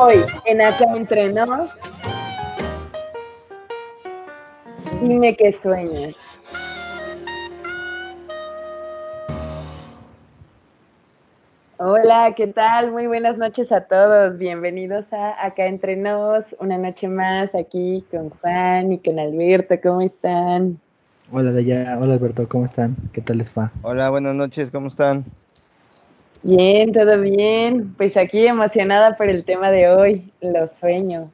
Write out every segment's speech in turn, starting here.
Hoy en Acá Entre Nos, dime qué sueñas. Hola, ¿qué tal? Muy buenas noches a todos. Bienvenidos a Acá Entre Nos, una noche más aquí con Juan y con Alberto. ¿Cómo están? Hola, Daya. Hola, Alberto. ¿Cómo están? ¿Qué tal les va? Hola, buenas noches. ¿Cómo están? Bien, todo bien. Pues aquí emocionada por el tema de hoy, los sueños.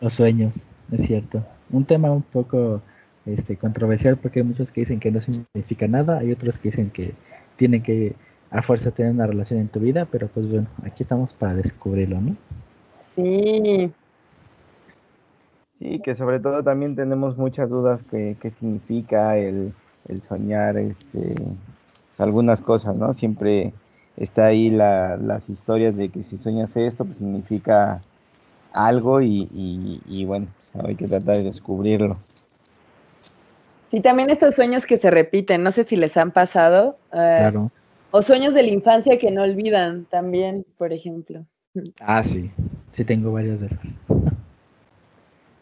Los sueños, es cierto. Un tema un poco controversial porque hay muchos que dicen que no significa nada, hay otros que dicen que tienen que a fuerza tener una relación en tu vida, pero pues bueno, aquí estamos para descubrirlo, ¿no? Sí. Sí, que sobre todo también tenemos muchas dudas que significa el soñar, algunas cosas, ¿no? Siempre está ahí las historias de que si sueñas esto, pues significa algo y bueno, pues hay que tratar de descubrirlo. Y también estos sueños que se repiten, no sé si les han pasado. Claro. O sueños de la infancia que no olvidan también, por ejemplo. Ah, sí. Sí tengo varias de esas.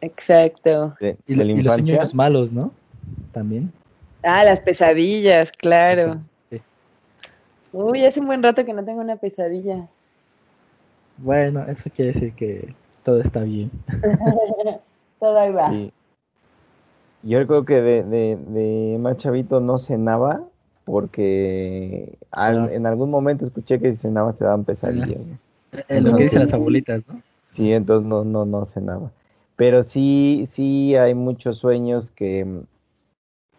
Exacto. De la infancia. Y los sueños malos, ¿no? También. Ah, las pesadillas, claro. Exacto. Uy, hace un buen rato que no tengo una pesadilla. Bueno, eso quiere decir que todo está bien. Todo ahí va. Sí. Yo creo que de más chavito no cenaba porque en algún momento escuché que si cenabas te daban pesadillas. Es lo que dicen las abuelitas, ¿no? Sí, entonces no cenaba. Pero sí hay muchos sueños que...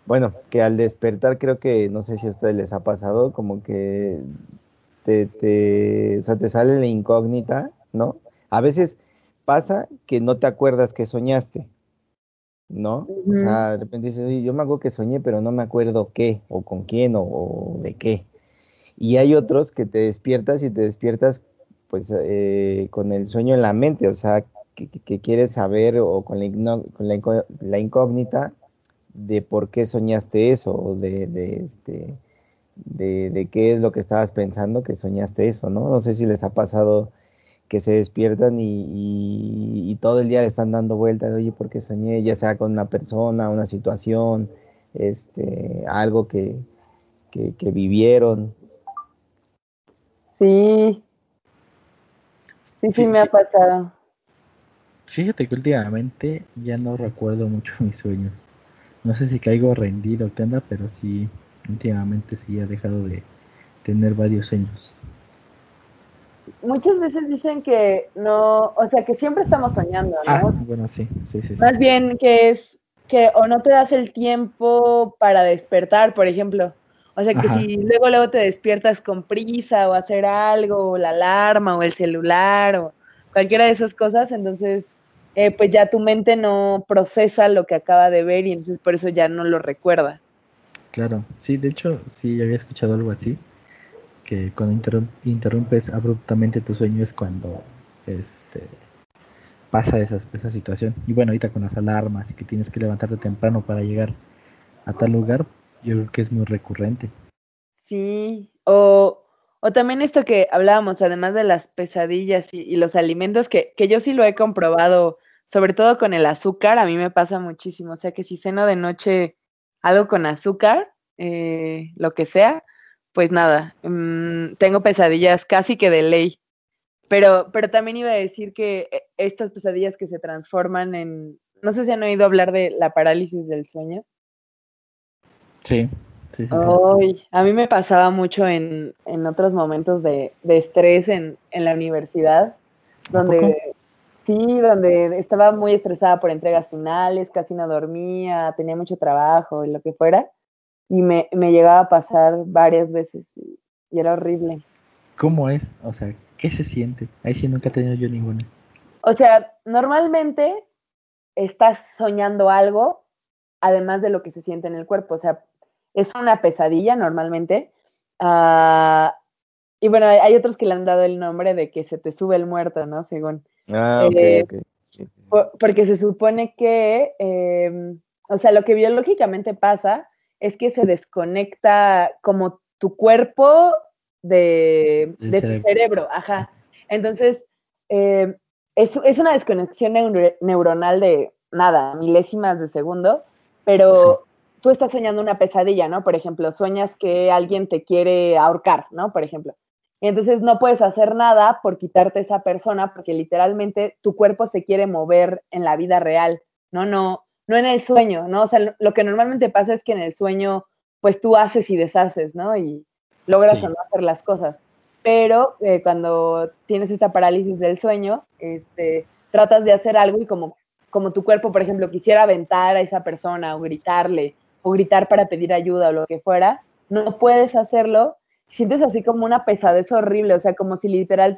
Bueno, que al despertar creo que, no sé si a ustedes les ha pasado, como que te sale la incógnita, ¿no? A veces pasa que no te acuerdas que soñaste, ¿no? Uh-huh. O sea, de repente dices, oye, yo me acuerdo que soñé, pero no me acuerdo qué, o con quién, o de qué. Y hay otros que te despiertas y te despiertas, pues, con el sueño en la mente, o sea, que quieres saber, o con la incógnita, de por qué soñaste eso, o de qué es lo que estabas pensando que soñaste eso, ¿no? No sé si les ha pasado que se despiertan y todo el día le están dando vueltas, oye, ¿por qué soñé? Ya sea con una persona, una situación, algo que vivieron. Sí. Sí, me ha pasado. Fíjate que últimamente ya no recuerdo mucho mis sueños. No sé si caigo rendido o qué onda, pero sí, últimamente sí he dejado de tener varios sueños. Muchas veces dicen que no, o sea, que siempre estamos soñando, ¿no? Ah, bueno, sí. Más bien que es que o no te das el tiempo para despertar, por ejemplo. O sea, que si luego te despiertas con prisa o hacer algo, o la alarma, o el celular, o cualquiera de esas cosas, entonces... pues ya tu mente no procesa lo que acaba de ver y entonces por eso ya no lo recuerda. Claro, sí, de hecho, sí había escuchado algo así, que cuando interrumpes abruptamente tu sueño es cuando pasa esa situación. Y bueno, ahorita con las alarmas y que tienes que levantarte temprano para llegar a tal lugar, yo creo que es muy recurrente. Sí, o también esto que hablábamos, además de las pesadillas y los alimentos, que yo sí lo he comprobado, sobre todo con el azúcar, a mí me pasa muchísimo. O sea, que si ceno de noche algo con azúcar, lo que sea, pues nada, tengo pesadillas casi que de ley. Pero también iba a decir que estas pesadillas que se transforman en... No sé si han oído hablar de la parálisis del sueño. Sí. Sí. Ay, a mí me pasaba mucho en otros momentos de estrés en la universidad, donde estaba muy estresada por entregas finales, casi no dormía, tenía mucho trabajo y lo que fuera, y me llegaba a pasar varias veces y era horrible. ¿Cómo es? O sea, ¿qué se siente? Ahí sí nunca he tenido yo ninguna. O sea, normalmente estás soñando algo, además de lo que se siente en el cuerpo, o sea, es una pesadilla normalmente. Y bueno, hay otros que le han dado el nombre de que se te sube el muerto, ¿no? Según. Okay. Sí. Porque se supone que, o sea, lo que biológicamente pasa es que se desconecta como tu cuerpo de tu cerebro. Entonces, Es una desconexión neuronal de nada, milésimas de segundo, pero sí. Tú estás soñando una pesadilla, ¿no? Por ejemplo, sueñas que alguien te quiere ahorcar, ¿no? Por ejemplo. Y entonces no puedes hacer nada por quitarte esa persona porque literalmente tu cuerpo se quiere mover en la vida real, ¿no? No en el sueño, ¿no? O sea, lo que normalmente pasa es que en el sueño, pues tú haces y deshaces, ¿no? Y logras sí. O no hacer las cosas. Pero cuando tienes esta parálisis del sueño, tratas de hacer algo y como tu cuerpo, por ejemplo, quisiera aventar a esa persona o gritarle o gritar para pedir ayuda o lo que fuera, no puedes hacerlo. Sientes así como una pesadez horrible, o sea, como si literal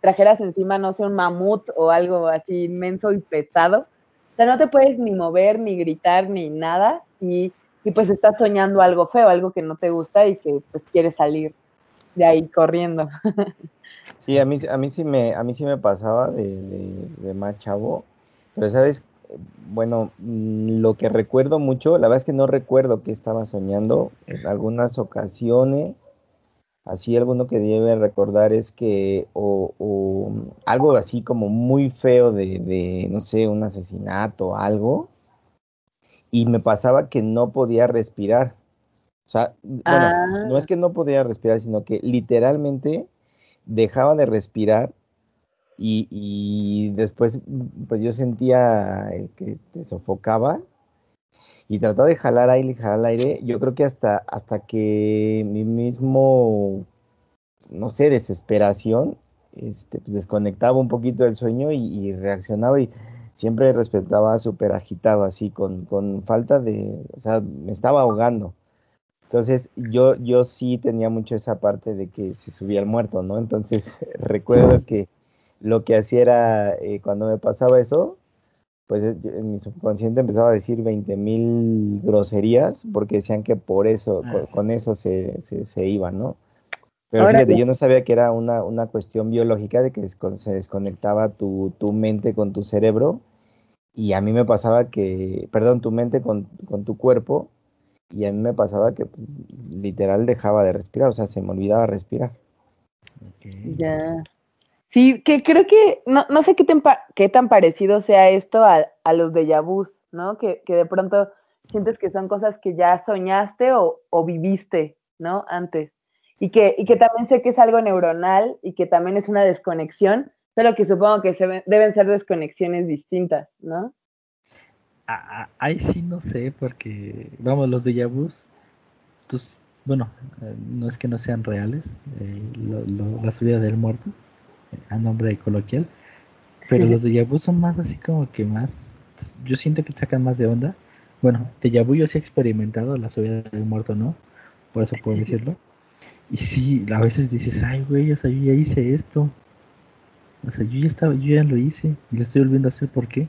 trajeras encima, no sé, un mamut o algo así inmenso y pesado. O sea, no te puedes ni mover, ni gritar, ni nada, y pues estás soñando algo feo, algo que no te gusta y que pues quieres salir de ahí corriendo. Sí, a mí sí me pasaba de más chavo, pero sabes, bueno, lo que recuerdo mucho, la verdad es que no recuerdo que estaba soñando en algunas ocasiones. Así alguno que debe recordar es que o algo así como muy feo de no sé, un asesinato o algo, y me pasaba que no podía respirar. O sea, bueno, no es que no podía respirar, sino que literalmente dejaba de respirar y después pues yo sentía que te sofocaba. Y trataba de jalar aire, yo creo que hasta que mi mismo, no sé, desesperación, pues desconectaba un poquito del sueño y reaccionaba y siempre despertaba súper agitado, así, con falta de, o sea, me estaba ahogando. Entonces, yo sí tenía mucho esa parte de que se subía el muerto, ¿no? Entonces, recuerdo que lo que hacía era, cuando me pasaba eso, pues mi subconsciente empezaba a decir 20,000 groserías porque decían que por eso, con eso se iba, ¿no? Pero ahora fíjate, yo no sabía que era una cuestión biológica de que se desconectaba tu mente con tu cerebro, y a mí me pasaba que, perdón, tu mente con tu cuerpo, y a mí me pasaba que pues, literal dejaba de respirar, o sea, se me olvidaba respirar. Okay. Ya. Sí, que creo que, no sé qué tan parecido sea esto a los déjà vus, ¿no? Que de pronto sientes que son cosas que ya soñaste o viviste, ¿no? Antes. Y que también sé que es algo neuronal y que también es una desconexión, solo que supongo que deben ser desconexiones distintas, ¿no? Ahí sí no sé, porque, vamos, los déjà vus, bueno, no es que no sean reales, la subida del muerto, a nombre de coloquial, pero sí. Los déjà vu son más así como que más, yo siento que te sacan más de onda. Bueno, déjà vu yo sí he experimentado la subida del muerto, ¿no? Por eso puedo decirlo. Y sí, a veces dices, ay güey, o sea, yo ya hice esto, o sea, yo ya lo hice y lo estoy volviendo a hacer, ¿por qué?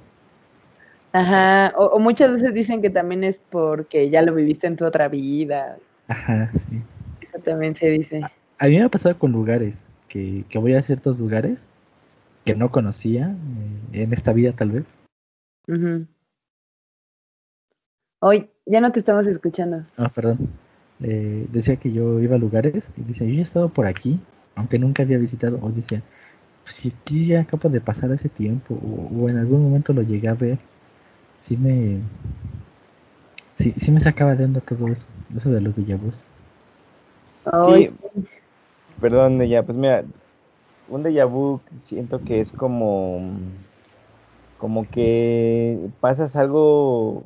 Ajá, o muchas veces dicen que también es porque ya lo viviste en tu otra vida. Ajá, sí. Eso también se dice. A mí me ha pasado con lugares, que voy a ciertos lugares que no conocía en esta vida, tal vez. Uh-huh. Hoy ya no te estamos escuchando. Ah, perdón. Decía que yo iba a lugares y decía, yo ya he estado por aquí, aunque nunca había visitado. O decía, pues si aquí ya acabo de pasar ese tiempo, o en algún momento lo llegué a ver, sí me sacaba de onda todo eso de los déjà vus. Sí. Perdón, ya, pues mira, un déjà vu siento que es como que pasas algo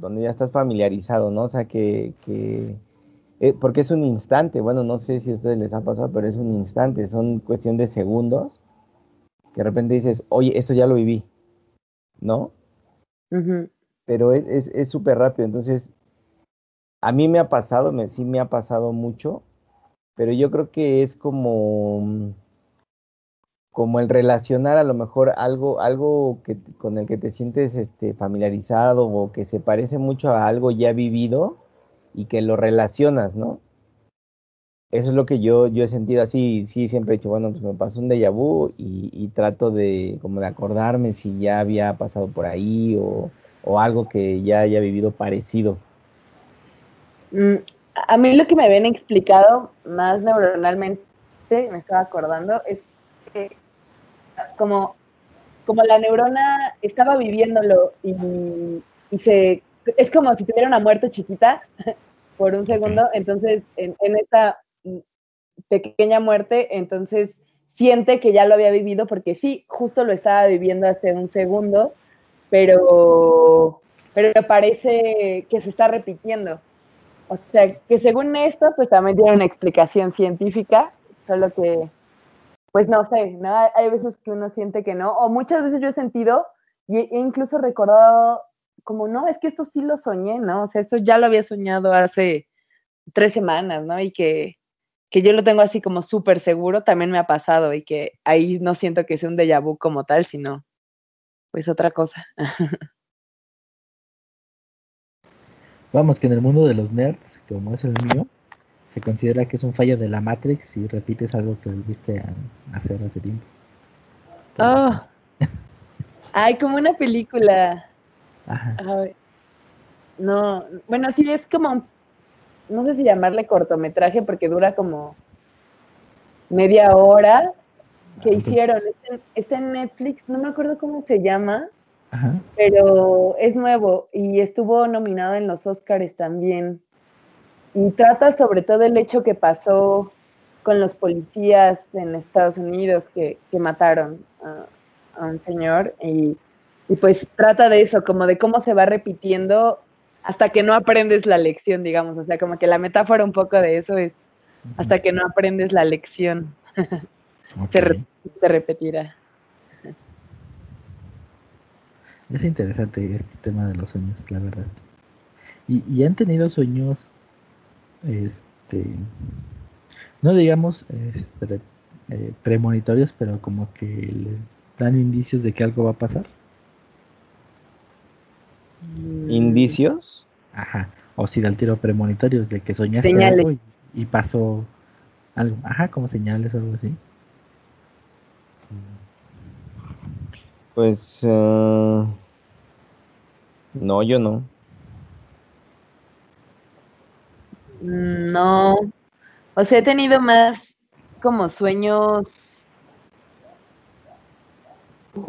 donde ya estás familiarizado, ¿no? O sea, que porque es un instante, bueno, no sé si a ustedes les ha pasado, pero es un instante, son cuestión de segundos, que de repente dices, oye, esto ya lo viví, ¿no? Uh-huh. Pero es súper rápido, entonces, a mí me ha pasado, sí me ha pasado mucho, pero yo creo que es como el relacionar a lo mejor algo que, con el que te sientes familiarizado o que se parece mucho a algo ya vivido y que lo relacionas, ¿no? Eso es lo que yo he sentido así, sí, siempre he dicho, bueno, pues me pasó un déjà vu y trato de como de acordarme si ya había pasado por ahí o algo que ya haya vivido parecido. A mí lo que me habían explicado más neuronalmente, me estaba acordando, es que como la neurona estaba viviéndolo y se... Es como si tuviera una muerte chiquita por un segundo, entonces en esta pequeña muerte, entonces siente que ya lo había vivido porque sí, justo lo estaba viviendo hace un segundo, pero parece que se está repitiendo. O sea, que según esto, pues también tiene una explicación científica, solo que, pues no sé, ¿no? Hay veces que uno siente que no, o muchas veces yo he sentido, y he incluso recordado, como no, es que esto sí lo soñé, ¿no? O sea, esto ya lo había soñado hace 3 semanas, ¿no? Y que yo lo tengo así como súper seguro, también me ha pasado, y que ahí no siento que sea un déjà vu como tal, sino pues otra cosa. Vamos, que en el mundo de los nerds, como es el mío, se considera que es un fallo de la Matrix si repites algo que volviste a hacer hace tiempo. ¡Oh! ¡Ay, como una película! Ajá. Ay, no, bueno, sí, es como... No sé si llamarle cortometraje porque dura como media hora que hicieron. Está en Netflix, no me acuerdo cómo se llama, ajá, pero es nuevo y estuvo nominado en los Óscars también. Y trata sobre todo el hecho que pasó con los policías en Estados Unidos que mataron a un señor y pues trata de eso, como de cómo se va repitiendo hasta que no aprendes la lección, digamos. O sea, como que la metáfora un poco de eso es hasta que no aprendes la lección. Okay. Se repetirá. Es interesante este tema de los sueños, la verdad. ¿Y han tenido sueños, no digamos premonitorios, pero como que les dan indicios de que algo va a pasar? ¿Indicios? Ajá, o si del tiro premonitorios de que soñaste señales. Algo y pasó algo, ajá, como señales o algo así. Pues no, yo no. No, o sea, he tenido más como sueños,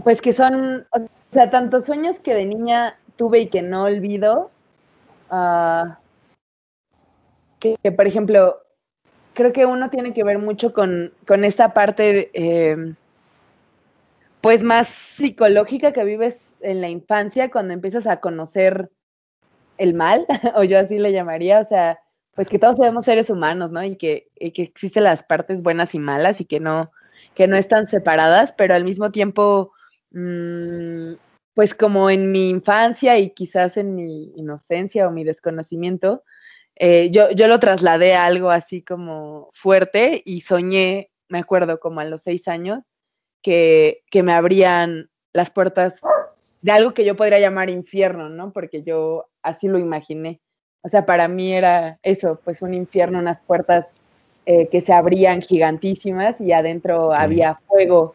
pues que son, o sea, tantos sueños que de niña tuve y que no olvido, que por ejemplo, creo que uno tiene que ver mucho con esta parte, pues más psicológica que vives en la infancia cuando empiezas a conocer el mal, o yo así le llamaría, o sea, pues que todos somos seres humanos, ¿no? Y que existen las partes buenas y malas y que no están separadas, pero al mismo tiempo... pues como en mi infancia y quizás en mi inocencia o mi desconocimiento, yo lo trasladé a algo así como fuerte y soñé, me acuerdo como a los 6 años, que me abrían las puertas de algo que yo podría llamar infierno, ¿no? Porque yo así lo imaginé. O sea, para mí era eso, pues un infierno, unas puertas que se abrían gigantísimas y adentro había fuego,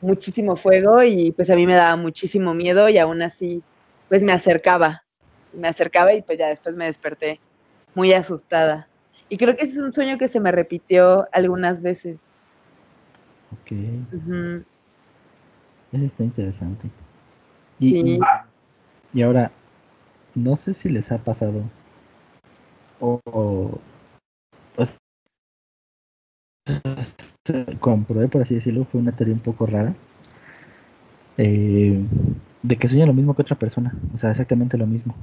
muchísimo fuego, y pues a mí me daba muchísimo miedo y aún así pues me acercaba y pues ya después me desperté muy asustada. Y creo que ese es un sueño que se me repitió algunas veces. Ok. Uh-huh. Eso está interesante. Sí. Y ahora, no sé si les ha pasado o comprobé, por así decirlo, fue una teoría un poco rara de que sueña lo mismo que otra persona, o sea, exactamente lo mismo.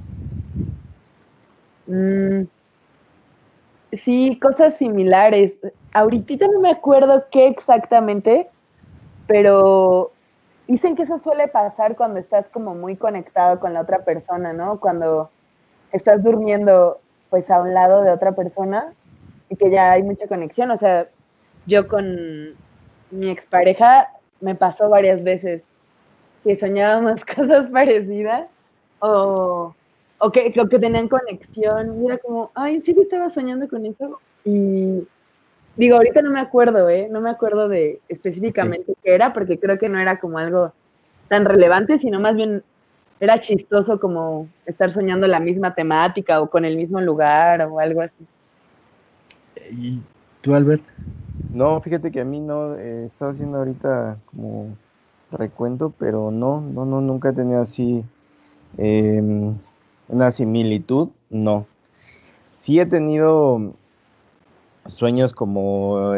Sí, cosas similares. Ahorita no me acuerdo qué exactamente, pero dicen que eso suele pasar cuando estás como muy conectado con la otra persona, ¿no? Cuando estás durmiendo pues a un lado de otra persona y que ya hay mucha conexión, o sea, yo con mi expareja me pasó varias veces que soñábamos cosas parecidas o que tenían conexión. Mira como, ay, ¿en serio estaba soñando con eso? Y digo, ahorita no me acuerdo, no me acuerdo de específicamente qué era, porque creo que no era como algo tan relevante, sino más bien era chistoso como estar soñando la misma temática o con el mismo lugar o algo así. ¿Y tú, Albert? No, fíjate que a mí no, he estado haciendo ahorita como recuento, pero no, nunca he tenido así una similitud, no. Sí he tenido sueños como,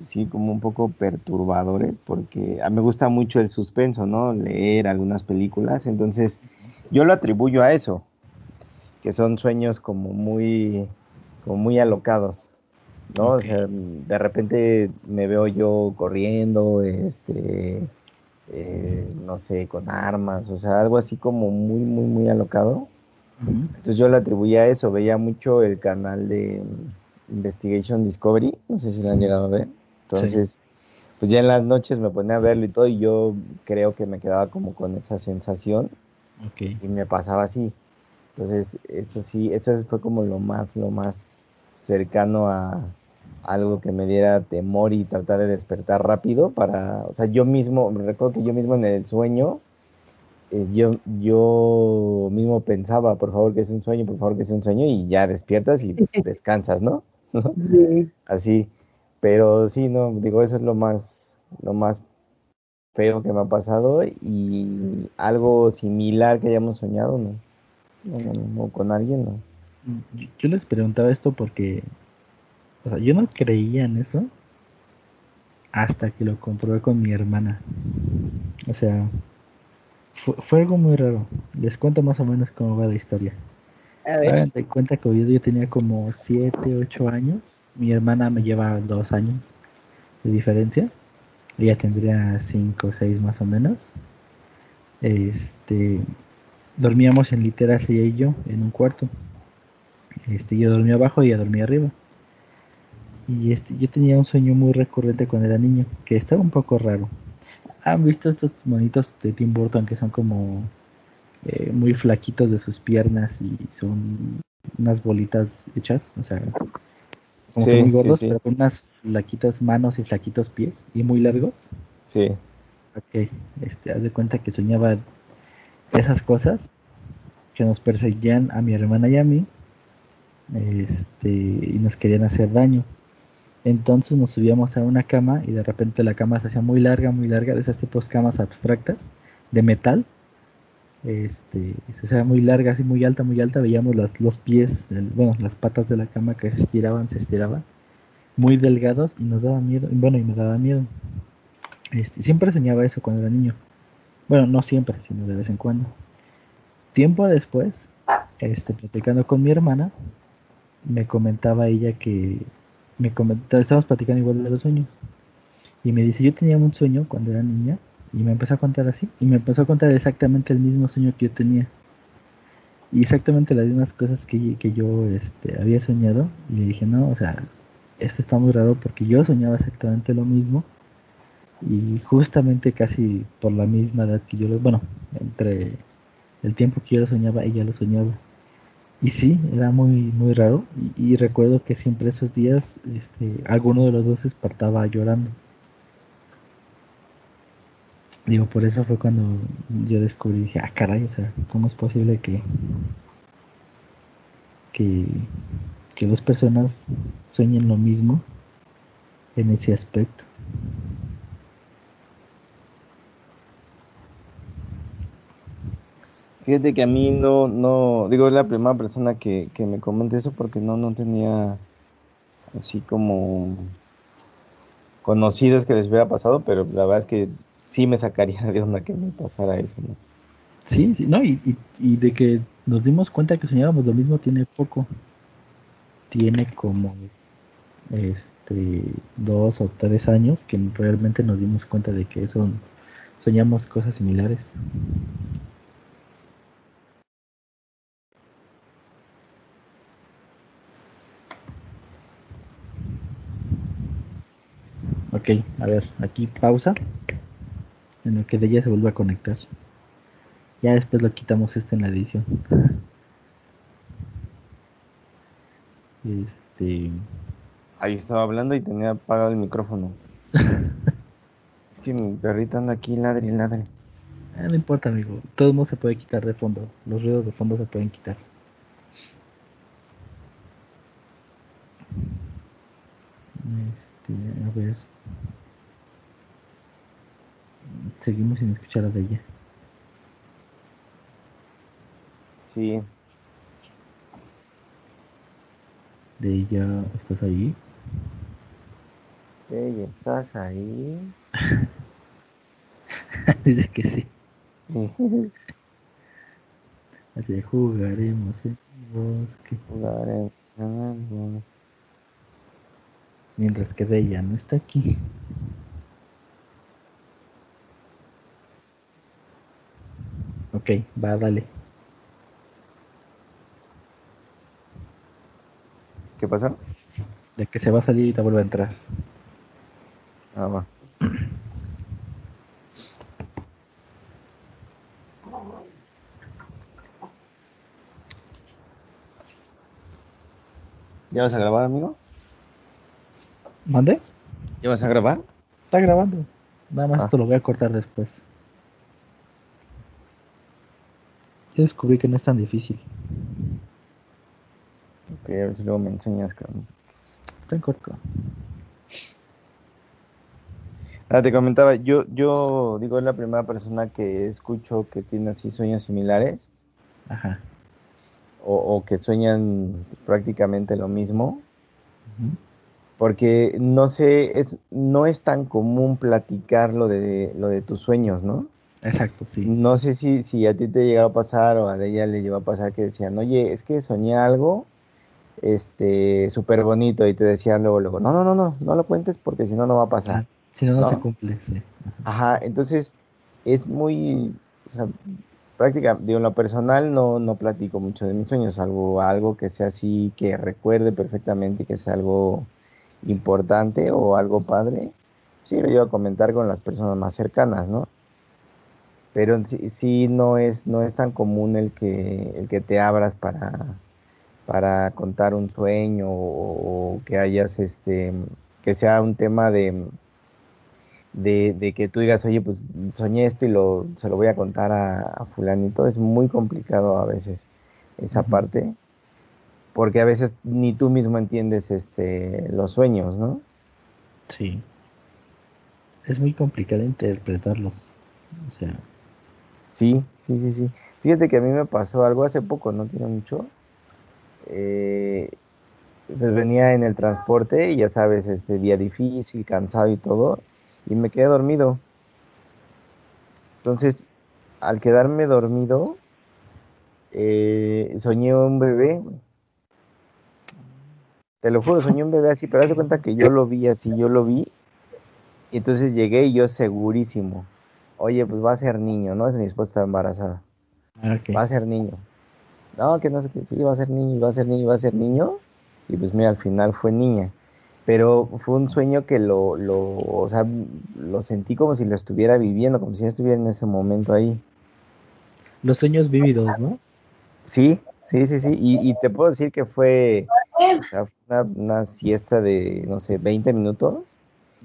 sí, como un poco perturbadores, porque me gusta mucho el suspenso, ¿no? Leer algunas películas, entonces yo lo atribuyo a eso, que son sueños como muy alocados, ¿no? Okay. O sea, de repente me veo yo corriendo, no sé, con armas, o sea, algo así como muy alocado. Uh-huh. Entonces yo lo atribuía a eso, veía mucho el canal de Investigation Discovery, no sé si lo han llegado a ver. Entonces, sí, pues ya en las noches me ponía a verlo y todo, y yo creo que me quedaba como con esa sensación. Okay. Y me pasaba así. Entonces, eso sí, eso fue como lo más cercano a algo que me diera temor y tratar de despertar rápido para, o sea, yo mismo, recuerdo que yo mismo en el sueño, yo mismo pensaba, por favor que es un sueño, por favor que es un sueño, y ya despiertas y descansas, ¿no? Sí. Así, pero sí, no, digo, eso es lo más feo que me ha pasado, y algo similar que hayamos soñado, ¿no? O con alguien, ¿no? Yo les preguntaba esto porque, o sea, yo no creía en eso hasta que lo comprobé con mi hermana. O sea, fue algo muy raro. Les cuento más o menos cómo va la historia. A ver. Hagan de cuenta que yo tenía como 7, 8 años. Mi hermana me lleva 2 años de diferencia. Ella tendría 5 o 6 más o menos. Dormíamos en literas ella y yo en un cuarto. Yo dormía abajo y ella dormía arriba. Y yo tenía un sueño muy recurrente cuando era niño, que estaba un poco raro. ¿Han visto estos monitos de Tim Burton que son como muy flaquitos de sus piernas y son unas bolitas hechas? O sea, como sí, que muy gordos, sí. Pero con unas flaquitas manos y flaquitos pies y muy largos. Sí. Ok, haz de cuenta que soñaba esas cosas que nos perseguían a mi hermana y a mí, y nos querían hacer daño. Entonces nos subíamos a una cama y de repente la cama se hacía muy larga, de esas tipos camas abstractas de metal. Se hacía muy larga, así muy alta, muy alta. Veíamos los pies, las patas de la cama que se estiraban, muy delgados, y nos daba miedo. Bueno, y me daba miedo. Siempre soñaba eso cuando era niño. Bueno, no siempre, sino de vez en cuando. Tiempo después, platicando con mi hermana, me comentaba ella que... estábamos platicando igual de los sueños. Y me dice, yo tenía un sueño cuando era niña, y me empezó a contar así. Y me empezó a contar exactamente el mismo sueño que yo tenía. Y exactamente las mismas cosas que yo había soñado. Y le dije, no, o sea, esto está muy raro porque yo soñaba exactamente lo mismo. Y justamente casi por la misma edad que yo entre el tiempo que yo lo soñaba, ella lo soñaba. Y sí, era muy raro. Y recuerdo que siempre esos días, alguno de los dos se despertaba llorando. Digo, por eso fue cuando yo descubrí, dije, caray, o sea, ¿cómo es posible que dos personas sueñen lo mismo en ese aspecto? Fíjate que a mí no, digo, es la primera persona que me comenta eso porque no tenía así como conocidos que les hubiera pasado, pero la verdad es que sí me sacaría de onda que me pasara eso, ¿no? Sí, no, y de que nos dimos cuenta que soñábamos lo mismo tiene poco. Tiene como 2 o 3 años que realmente nos dimos cuenta de que eso soñamos cosas similares. Ok, a ver, aquí pausa, en lo que de ella se vuelva a conectar. Ya después lo quitamos en la edición. Ahí estaba hablando y tenía apagado el micrófono. Es que mi perrita anda aquí, ladre. No importa, amigo, todo el mundo se puede quitar de fondo, los ruidos de fondo se pueden quitar. A ver... Seguimos sin escuchar a Daya. Sí. Daya, ¿estás ahí? Daya, ¿estás ahí? Dice que sí. Así jugaremos en el bosque. Jugaremos en el bosque. Mientras que Daya no está aquí. Ok, va, dale. ¿Qué pasó? De que se va a salir y te vuelve a entrar. Ah, va. ¿Ya vas a grabar, amigo? ¿Mande? ¿Ya vas a grabar? Está grabando. Nada más esto lo voy a cortar después. Yo descubrí que no es tan difícil. Ok, a ver si luego me enseñas, cabrón. Está en corto. Ah, te comentaba, yo digo, es la primera persona que escucho que tiene así sueños similares. Ajá. O que sueñan prácticamente lo mismo. Uh-huh. Porque no sé, no es tan común platicar lo de tus sueños, ¿no? Exacto, sí. No sé si a ti te llegó a pasar o a ella le llegó a pasar que decían, oye, es que soñé algo súper bonito, y te decían luego, no lo cuentes porque si no, no va a pasar. Ah, si no, no se cumple, sí. Ajá, entonces es muy... O sea, digo, en lo personal no platico mucho de mis sueños, algo que sea así, que recuerde perfectamente, que sea algo importante o algo padre. Sí, lo llevo a comentar con las personas más cercanas, ¿no? Pero sí no es tan común el que te abras para contar un sueño o que hayas que sea un tema de que tú digas, oye, pues soñé esto y se lo voy a contar a fulanito. Es muy complicado a veces esa parte, porque a veces ni tú mismo entiendes los sueños, ¿no? Sí. Es muy complicado interpretarlos. O sea, sí. Fíjate que a mí me pasó algo hace poco, no tiene mucho. Pues venía en el transporte y ya sabes, día difícil, cansado y todo, y me quedé dormido. Entonces, al quedarme dormido, soñé un bebé. Te lo juro, soñé un bebé así, pero haz de cuenta que yo lo vi, y entonces llegué y yo segurísimo, oye, pues va a ser niño, ¿no? Es mi esposa, está embarazada. Okay. Va a ser niño. No, que no sé qué, sí, va a ser niño, y pues mira, al final fue niña. Pero fue un sueño que lo sentí como si lo estuviera viviendo, como si estuviera en ese momento ahí. Los sueños vívidos, ¿no? Sí. Y te puedo decir que fue, o sea, una siesta de, no sé, 20 minutos,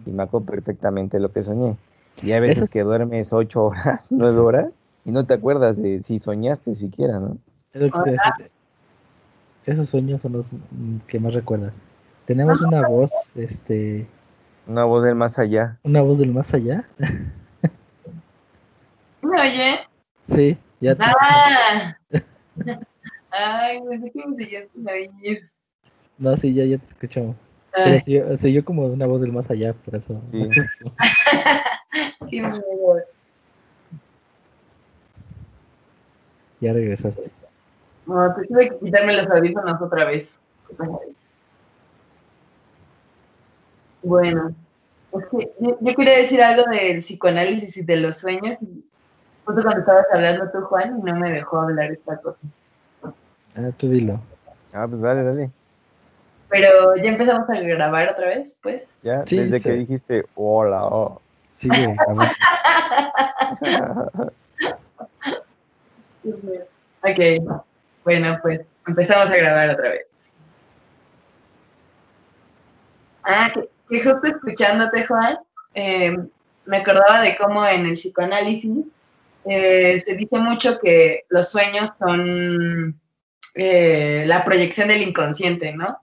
y me acuerdo perfectamente lo que soñé. Y hay veces que duermes 8 horas, 9 horas, y no te acuerdas de si soñaste siquiera, ¿no? Esos sueños son los que más recuerdas. Tenemos una voz, una voz del más allá. ¿Una voz del más allá? ¿Me oye? Sí, ya te... Ay, no sé cómo se llama. No, sí, ya te escuchamos. Pero soy yo como una voz del más allá, por eso. Sí. Qué miedo. Ya regresaste. No, pues tuve que quitarme las audífonos otra vez. Bueno, es que yo quería decir algo del psicoanálisis y de los sueños. Justo cuando estabas hablando tú, Juan, no me dejó hablar esta cosa. Ah, tú dilo. Ah, pues dale. Pero ya empezamos a grabar otra vez, pues. Ya, sí, desde que dijiste hola. Oh. Sí, Ok, bueno, pues empezamos a grabar otra vez. Ah, que justo escuchándote, Juan, me acordaba de cómo en el psicoanálisis se dice mucho que los sueños son la proyección del inconsciente, ¿no?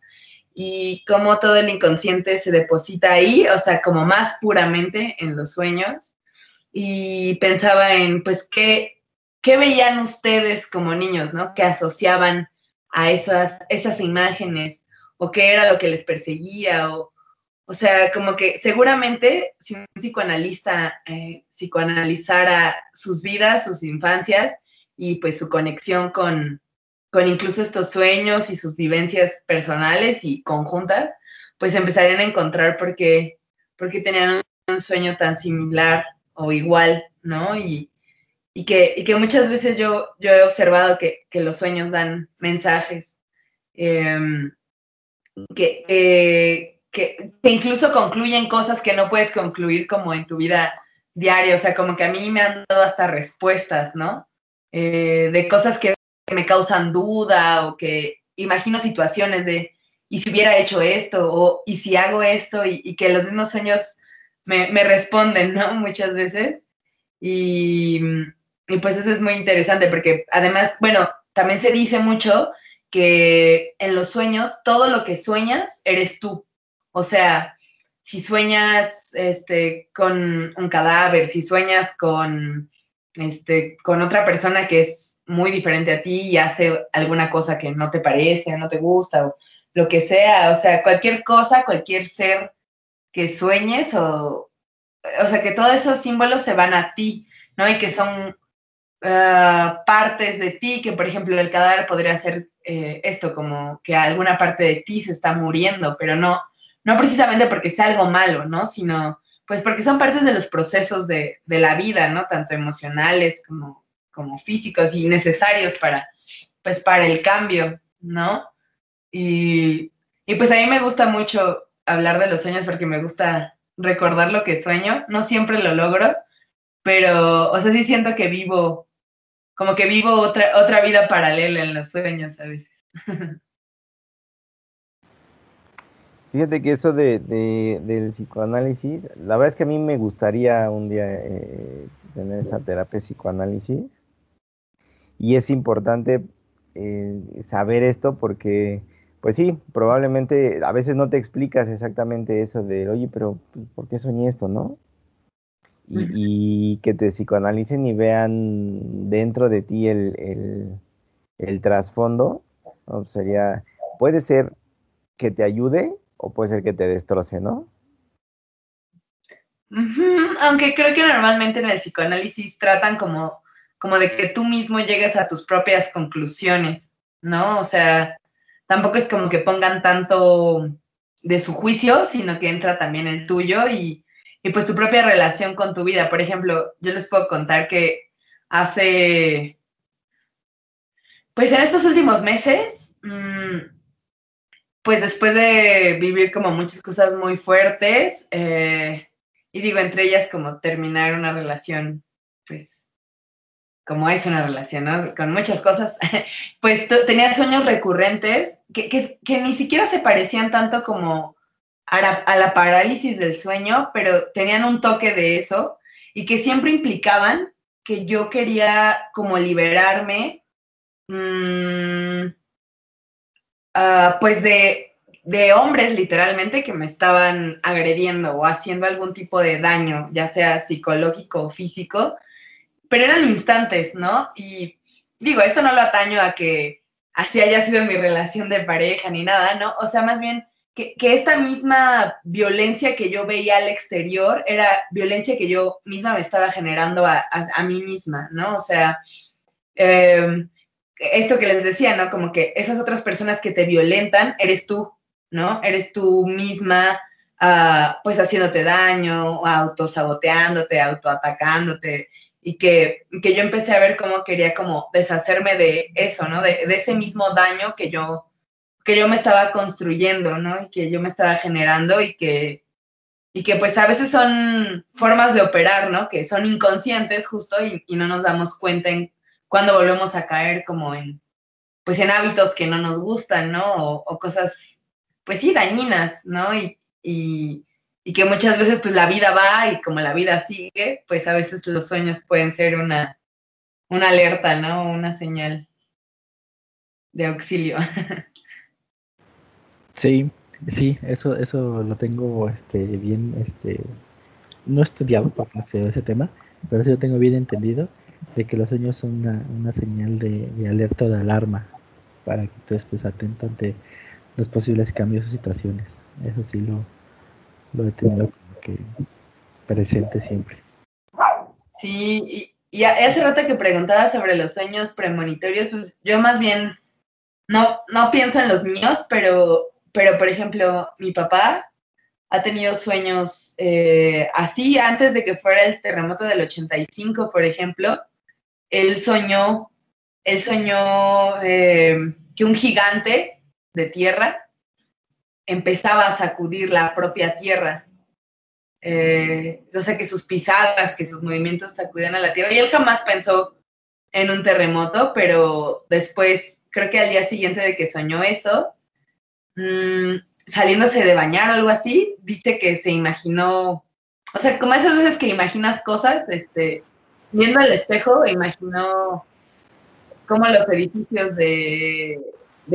Y cómo todo el inconsciente se deposita ahí, o sea, como más puramente en los sueños. y pensaba en, pues, ¿qué veían ustedes como niños, ¿no? ¿Qué asociaban a esas imágenes? ¿O qué era lo que les perseguía? O sea, como que seguramente si un psicoanalista psicoanalizara sus vidas, sus infancias y pues su conexión con incluso estos sueños y sus vivencias personales y conjuntas, pues empezarían a encontrar por qué tenían un sueño tan similar o igual, ¿no? Y que muchas veces yo he observado que los sueños dan mensajes, que incluso concluyen cosas que no puedes concluir como en tu vida diaria. O sea, como que a mí me han dado hasta respuestas, ¿no? De cosas que me causan duda o que imagino situaciones de, ¿y si hubiera hecho esto? O ¿y si hago esto? Y que los mismos sueños me responden, ¿no? Muchas veces. Y pues eso es muy interesante porque además, bueno, también se dice mucho que en los sueños todo lo que sueñas eres tú. O sea, si sueñas con un cadáver, si sueñas con otra persona que es muy diferente a ti y hace alguna cosa que no te parece o no te gusta o lo que sea, o sea, cualquier cosa, cualquier ser que sueñes o sea, que todos esos símbolos se van a ti, ¿no? Y que son partes de ti, que por ejemplo el cadáver podría ser esto, como que alguna parte de ti se está muriendo, pero no precisamente porque sea algo malo, ¿no? Sino, pues, porque son partes de los procesos de la vida, ¿no? Tanto emocionales como físicos y necesarios para el cambio, ¿no? Y pues a mí me gusta mucho hablar de los sueños porque me gusta recordar lo que sueño. No siempre lo logro, pero, o sea, sí siento que vivo, como que vivo otra vida paralela en los sueños a veces. Fíjate que eso del psicoanálisis, la verdad es que a mí me gustaría un día tener esa terapia de psicoanálisis. Y es importante saber esto porque, pues sí, probablemente a veces no te explicas exactamente eso de, oye, pero ¿por qué soñé esto, no? Y que te psicoanalicen y vean dentro de ti el trasfondo, ¿no? Sería, puede ser que te ayude, o puede ser que te destroce, ¿no? Uh-huh. Aunque creo que normalmente en el psicoanálisis tratan como de que tú mismo llegues a tus propias conclusiones, ¿no? O sea, tampoco es como que pongan tanto de su juicio, sino que entra también el tuyo y pues tu propia relación con tu vida. Por ejemplo, yo les puedo contar que hace... pues en estos últimos meses... pues después de vivir como muchas cosas muy fuertes, y digo, entre ellas como terminar una relación, pues, como es una relación, ¿no? Con muchas cosas, pues tenía sueños recurrentes que ni siquiera se parecían tanto como a la parálisis del sueño, pero tenían un toque de eso y que siempre implicaban que yo quería como liberarme, pues de hombres literalmente que me estaban agrediendo o haciendo algún tipo de daño, ya sea psicológico o físico, pero eran instantes, ¿no? Y digo, esto no lo ataño a que así haya sido mi relación de pareja ni nada, ¿no? O sea, más bien que esta misma violencia que yo veía al exterior era violencia que yo misma me estaba generando a mí misma, ¿no? O sea... esto que les decía, ¿no? Como que esas otras personas que te violentan, eres tú, ¿no? Eres tú misma, pues, haciéndote daño, autosaboteándote, autoatacándote, y que yo empecé a ver cómo quería como deshacerme de eso, ¿no? De ese mismo daño que yo me estaba construyendo, ¿no? Y que yo me estaba generando y que pues a veces son formas de operar, ¿no? Que son inconscientes justo y no nos damos cuenta en cuando volvemos a caer como en, pues, en hábitos que no nos gustan, ¿no? O cosas, pues sí, dañinas, ¿no? Y que muchas veces, pues, la vida va y como la vida sigue, pues a veces los sueños pueden ser una alerta, ¿no? Una señal de auxilio. Sí, eso lo tengo bien, no estudiado para ese tema, Pero eso yo tengo bien entendido de que los sueños son una señal de alerta o de alarma para que tú estés atento ante los posibles cambios o situaciones. Eso sí lo he tenido como que presente siempre. Sí, y hace rato que preguntaba sobre los sueños premonitorios, pues yo más bien no pienso en los míos, pero por ejemplo, mi papá ha tenido sueños así, antes de que fuera el terremoto del 85, por ejemplo, él soñó que un gigante de tierra empezaba a sacudir la propia tierra. O sea, que sus pisadas, que sus movimientos sacudían a la tierra. Y él jamás pensó en un terremoto, pero después, creo que al día siguiente de que soñó eso, saliéndose de bañar o algo así, dice que se imaginó, o sea, como esas veces que imaginas cosas, viendo al espejo, imaginó como los edificios de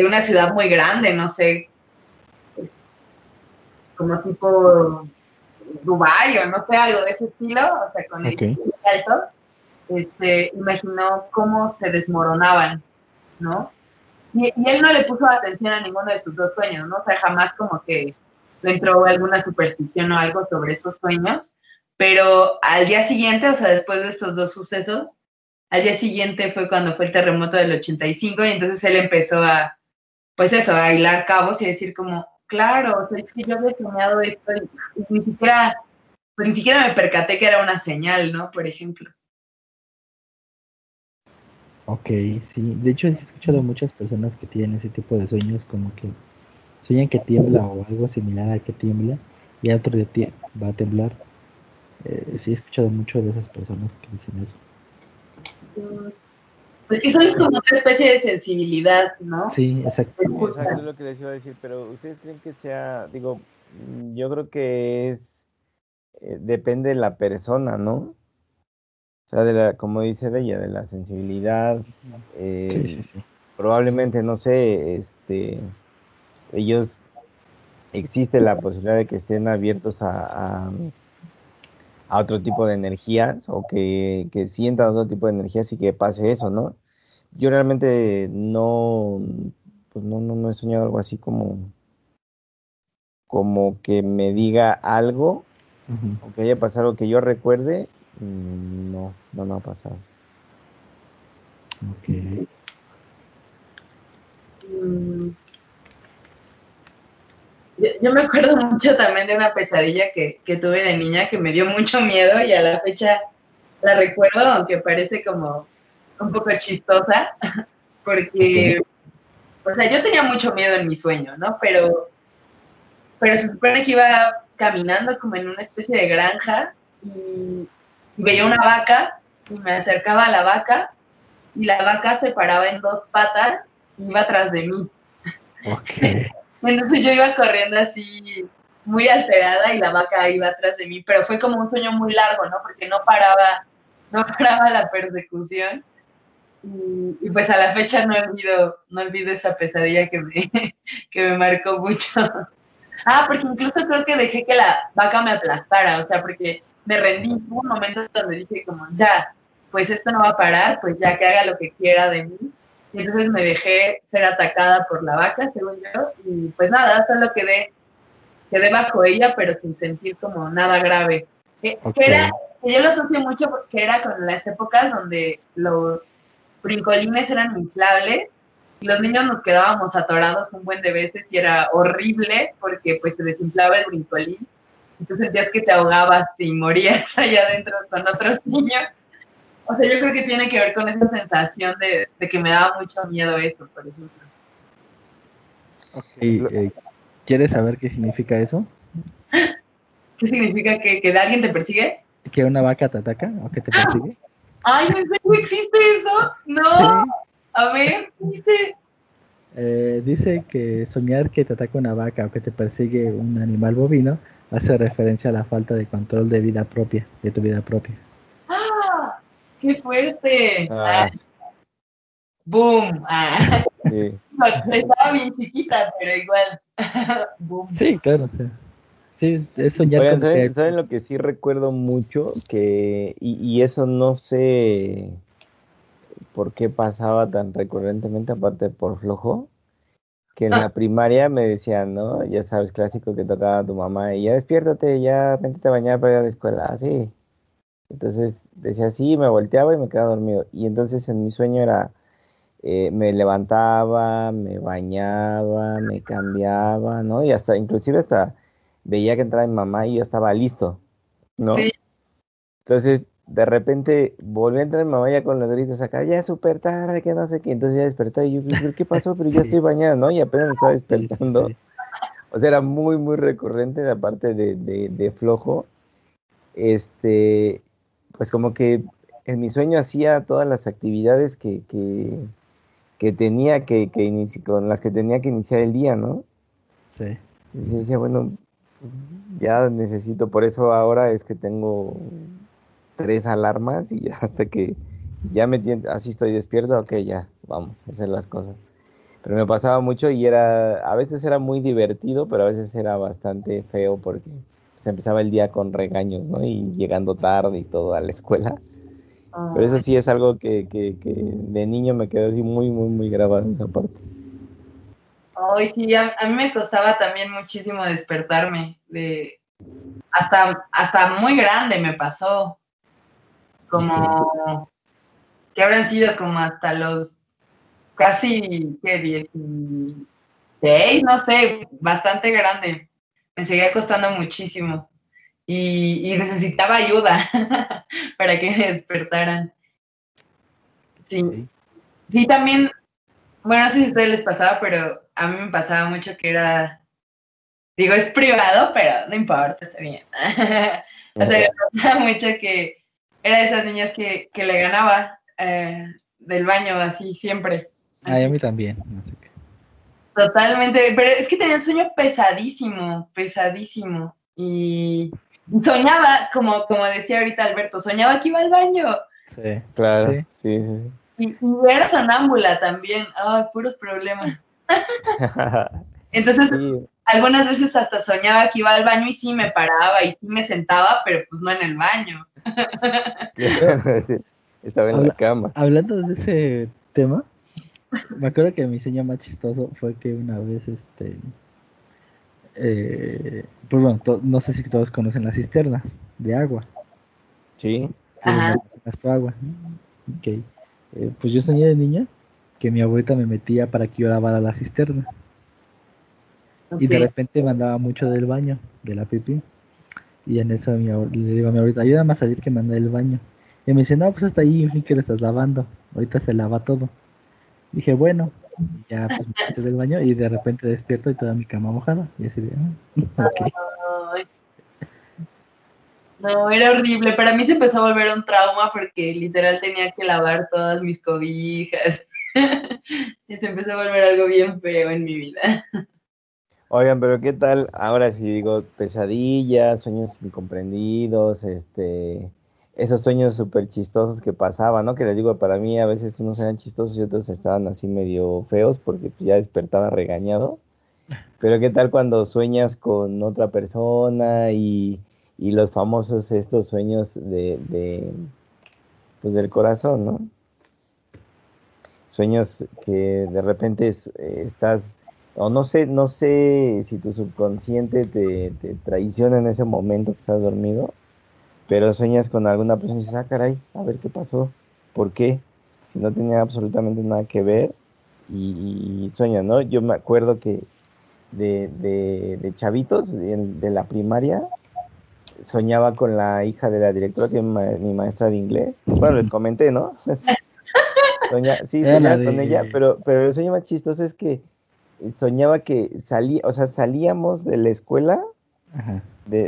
una ciudad muy grande, no sé, como tipo Dubái o no sé, algo de ese estilo, o sea, con edificios altos, imaginó cómo se desmoronaban, ¿no? Y él no le puso atención a ninguno de sus dos sueños, ¿no? O sea, jamás como que entró alguna superstición o algo sobre esos sueños, pero al día siguiente, o sea, después de estos dos sucesos, al día siguiente fue cuando fue el terremoto del 85, y entonces él empezó a, pues eso, a hilar cabos y decir como, claro, o sea, es que yo había soñado esto y ni siquiera me percaté que era una señal, ¿no? Por ejemplo. Ok, sí. De hecho, he escuchado muchas personas que tienen ese tipo de sueños, como que sueñan que tiembla o algo similar a que tiembla, y otro día va a temblar. Sí, he escuchado mucho de esas personas que dicen eso. Pues que eso es como otra especie de sensibilidad, ¿no? Sí, exacto. Exacto, es lo que les iba a decir, pero ¿ustedes creen que sea, yo creo que es, depende de la persona, ¿no? O sea, como dice Daya, de la sensibilidad, sí. Probablemente, no sé, ellos, existe la posibilidad de que estén abiertos a otro tipo de energías, o que sientan otro tipo de energías y que pase eso, ¿no? Yo realmente no he soñado algo así como que me diga algo, uh-huh, o que haya pasado, que yo recuerde. No me ha pasado. Okay. Yo me acuerdo mucho también de una pesadilla que tuve de niña que me dio mucho miedo y a la fecha la recuerdo, aunque parece como un poco chistosa, porque, o sea, yo tenía mucho miedo en mi sueño, ¿no? Pero se supone que iba caminando como en una especie de granja y veía una vaca y me acercaba a la vaca y la vaca se paraba en dos patas y iba atrás de mí. Okay. Entonces yo iba corriendo así muy alterada y la vaca iba atrás de mí, pero fue como un sueño muy largo, ¿no? Porque no paraba la persecución y pues a la fecha no olvido esa pesadilla que me marcó mucho. Porque incluso creo que dejé que la vaca me aplastara, o sea, porque me rendí. Hubo un momento donde dije como, ya, pues esto no va a parar, pues ya que haga lo que quiera de mí. Y entonces me dejé ser atacada por la vaca, según yo, y pues nada, solo quedé bajo ella, pero sin sentir como nada grave. Okay. Que yo lo asocio mucho porque era con las épocas donde los brincolines eran inflables y los niños nos quedábamos atorados un buen de veces y era horrible porque pues se desinflaba el brincolín. Entonces sentías que te ahogabas y morías allá adentro con otros niños. O sea, yo creo que tiene que ver con esa sensación de que me daba mucho miedo eso, por ejemplo. Okay. ¿Quieres saber qué significa eso? ¿Qué significa? ¿Que alguien te persigue? ¿Que una vaca te ataca o que te persigue? ¡Ay, no existe eso! ¡No! Sí. A ver, ¿qué dice? Dice que soñar que te ataca una vaca o que te persigue un animal bovino hace referencia a la falta de control de vida propia, de tu vida propia. ¡Ah! ¡Qué fuerte! ¡Boom! Sí. Estaba bien chiquita, pero igual. ¡Boom! Sí, claro. Sí. Sí, eso ya... Oigan, ¿saben lo que sí recuerdo mucho? Que y eso no sé por qué pasaba tan recurrentemente, aparte por flojo, que en la primaria me decían, ¿no? Ya sabes, clásico que tocaba tu mamá, y ya despiértate, ya métete a bañar para ir a la escuela, así. Entonces decía así, me volteaba y me quedaba dormido. Y entonces en mi sueño era... me levantaba, me bañaba, me cambiaba, ¿no? Y hasta, inclusive hasta veía que entraba mi mamá y yo estaba listo, ¿no? Sí. Entonces, de repente, volví a entrar mi mamá ya con los gritos acá, ya es súper tarde, que no sé qué. Entonces ya desperté y yo, ¿qué pasó? Pero sí, ya estoy bañado, ¿no? Y apenas me estaba despertando. Sí. O sea, era muy, muy recurrente la parte de flojo. Pues como que en mi sueño hacía todas las actividades que tenía que iniciar, con las que tenía que iniciar el día, ¿no? Sí. Entonces decía, bueno, ya necesito, por eso ahora es que tengo 3 alarmas y hasta que ya me tiento, así estoy despierto, ok, ya, vamos a hacer las cosas. Pero me pasaba mucho y a veces era muy divertido, pero a veces era bastante feo porque se empezaba el día con regaños, ¿no? Y llegando tarde y todo a la escuela. Pero eso sí es algo que de niño me quedó así muy, muy, muy grabado esa parte. Ay, sí, a mí me costaba también muchísimo despertarme. Hasta muy grande me pasó. Como, que habrán sido como hasta los casi, ¿qué? 16, no sé, bastante grande. Me seguía costando muchísimo. Y necesitaba ayuda para que me despertaran. Sí. Sí, también, bueno, no sé si a ustedes les pasaba, pero a mí me pasaba mucho que era, digo, es privado, pero no importa, está bien. O sea, me pasaba mucho que era de esas niñas que le ganaba del baño, así, siempre. Ay, a mí también, no sé qué. Totalmente, pero es que tenía un sueño pesadísimo, pesadísimo. Y soñaba, como decía ahorita Alberto, soñaba que iba al baño. Sí, claro. Sí, sí, sí. Y era sonámbula también. Ay, puros problemas. Entonces, sí, algunas veces hasta soñaba que iba al baño y sí me paraba y sí me sentaba, pero pues no en el baño. Sí, estaba en la cama. Hablando de ese tema, me acuerdo que mi sueño más chistoso fue que una vez pues bueno, no sé si todos conocen las cisternas de agua. Sí. Ajá. Gasto agua. Okay. Pues yo soñé de niña que mi abuelita me metía para que yo lavara la cisterna. Okay. Y de repente me andaba mucho del baño, de la pipí. Y en eso le digo a mi abuelita, ayúdame a salir que me anda del baño. Y me dice, no, pues hasta ahí, que lo estás lavando. Ahorita se lava todo. Dije, bueno, ya pues me hice del baño y de repente despierto y toda mi cama mojada. Y así de, okay. No, era horrible. Para mí se empezó a volver un trauma porque literal tenía que lavar todas mis cobijas. Y se empezó a volver algo bien feo en mi vida. Oigan, pero ¿qué tal? Ahora sí digo, pesadillas, sueños incomprendidos, esos sueños súper chistosos que pasaban, ¿no? Que les digo, para mí a veces unos eran chistosos y otros estaban así medio feos porque ya despertaba regañado. Pero ¿qué tal cuando sueñas con otra persona y los famosos estos sueños pues del corazón, ¿no? Sueños que de repente estás... O no sé si tu subconsciente te traiciona en ese momento que estás dormido. Pero sueñas con alguna persona y dices, ah, caray, a ver qué pasó, ¿por qué? Si no tenía absolutamente nada que ver, y sueñas, ¿no? Yo me acuerdo que de chavitos, de la primaria, soñaba con la hija de la directora, que es mi maestra de inglés. Bueno, les comenté, ¿no? Sí, soñaba con ella, pero el sueño más chistoso es que soñaba que salíamos de la escuela. Ajá.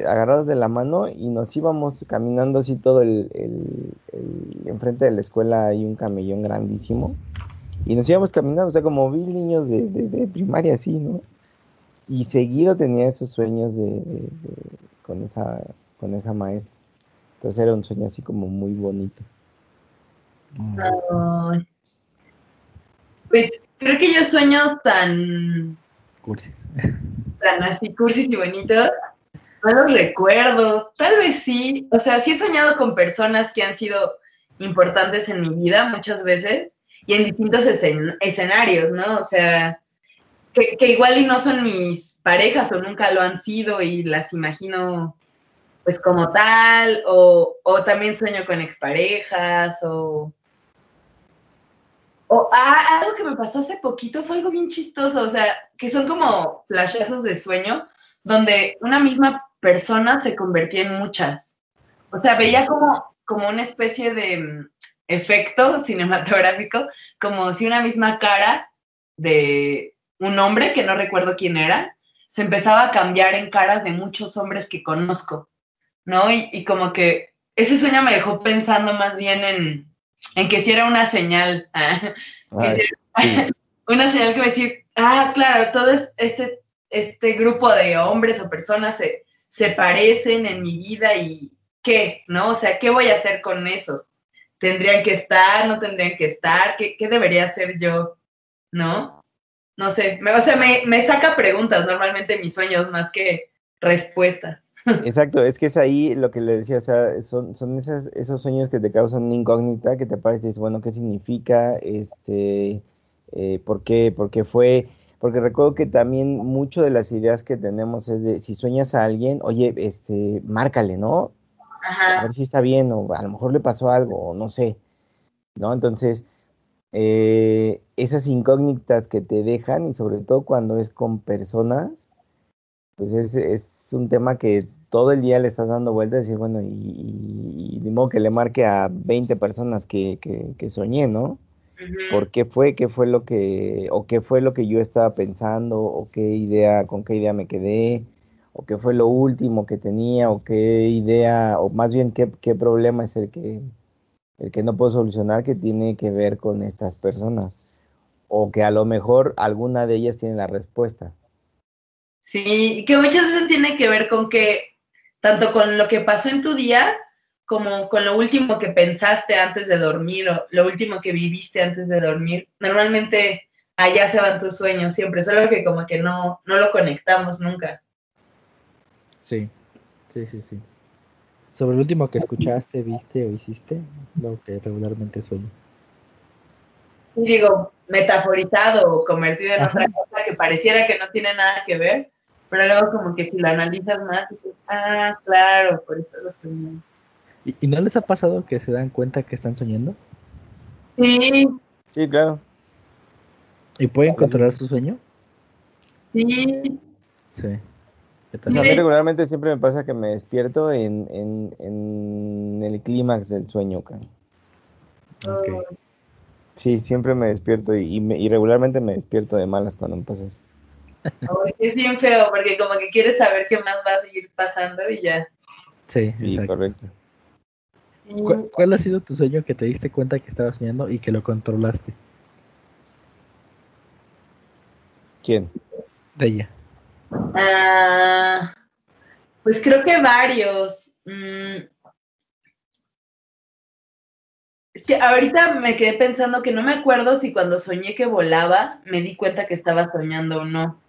Agarrados de la mano y nos íbamos caminando así todo el enfrente de la escuela hay un camellón grandísimo y nos íbamos caminando, o sea, como 1000 niños de primaria así, ¿no? Y seguido tenía esos sueños con esa maestra. Entonces era un sueño así como muy bonito. Pues creo que yo sueños tan cursis y bonitos Malos recuerdos, tal vez sí. O sea, sí he soñado con personas que han sido importantes en mi vida muchas veces y en distintos escenarios, ¿no? O sea, que igual y no son mis parejas o nunca lo han sido y las imagino pues como tal, o también sueño con exparejas, algo que me pasó hace poquito fue algo bien chistoso, o sea, que son como flashazos de sueño donde una misma persona se convertía en muchas. O sea, veía como una especie de efecto cinematográfico, como si una misma cara de un hombre, que no recuerdo quién era, se empezaba a cambiar en caras de muchos hombres que conozco, ¿no? Y como que ese sueño me dejó pensando más bien en que si era una señal, una señal que me decía, claro, todo este grupo de hombres o personas se parecen en mi vida y ¿qué? ¿No? O sea, ¿qué voy a hacer con eso? ¿Tendrían que estar? ¿No tendrían que estar? ¿Qué debería hacer yo? ¿No? No sé, me saca preguntas normalmente mis sueños más que respuestas. Exacto, es que es ahí lo que le decía, o sea, son esos sueños que te causan una incógnita, que te pareces, bueno, ¿qué significa? ¿Por qué fue? Porque recuerdo que también mucho de las ideas que tenemos es de, si sueñas a alguien, oye, márcale, ¿no? Ajá. A ver si está bien, o a lo mejor le pasó algo, o no sé, ¿no? Entonces, esas incógnitas que te dejan, y sobre todo cuando es con personas, pues es un tema que todo el día le estás dando vueltas, y decir, bueno, y de modo que le marque a 20 personas que soñé, ¿no? Uh-huh. ¿Por qué fue? ¿Qué fue lo que, o qué fue lo que yo estaba pensando? ¿O qué idea, con qué idea me quedé? ¿O qué fue lo último que tenía? ¿O qué idea? O más bien, ¿qué problema es el que no puedo solucionar que tiene que ver con estas personas? O que a lo mejor alguna de ellas tiene la respuesta. Sí, que muchas veces tiene que ver con que, tanto con lo que pasó en tu día, como con lo último que pensaste antes de dormir, o lo último que viviste antes de dormir. Normalmente allá se van tus sueños siempre, solo que como que no lo conectamos nunca. Sí. Sobre lo último que escuchaste, viste o hiciste, lo que regularmente sueño. Digo, metaforizado o convertido en otra cosa que pareciera que no tiene nada que ver, pero luego como que si lo analizas más, dices, claro, por eso lo soñé. ¿Y no les ha pasado que se dan cuenta que están soñando? Sí. Sí, claro. ¿Y pueden controlar su sueño? Sí. Pues a mí regularmente siempre me pasa que me despierto en el clímax del sueño, cara. Okay. Sí, siempre me despierto y regularmente me despierto de malas cuando me pasa eso. Oh, es bien feo porque como que quieres saber qué más va a seguir pasando y ya. Sí, correcto. Sí. ¿Cuál ha sido tu sueño que te diste cuenta que estabas soñando y que lo controlaste? ¿Quién? Daya. Pues creo que varios. Es que ahorita me quedé pensando que no me acuerdo si cuando soñé que volaba me di cuenta que estaba soñando o no.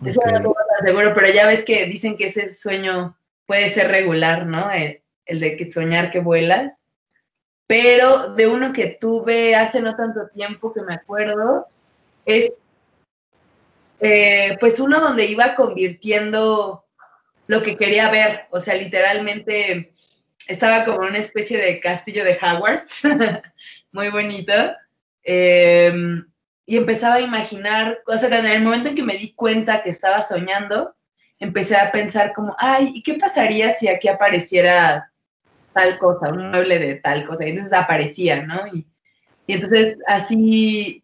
Okay. Eso no lo aseguro, pero ya ves que dicen que ese sueño puede ser regular, ¿no? El de que soñar que vuelas. Pero de uno que tuve hace no tanto tiempo que me acuerdo es pues uno donde iba convirtiendo lo que quería ver, o sea, literalmente estaba como en una especie de castillo de Hogwarts, muy bonito, y empezaba a imaginar, o sea, que en el momento en que me di cuenta que estaba soñando, empecé a pensar como, ¿y qué pasaría si aquí apareciera tal cosa, un mueble de tal cosa? Y entonces aparecía, ¿no? Y entonces así...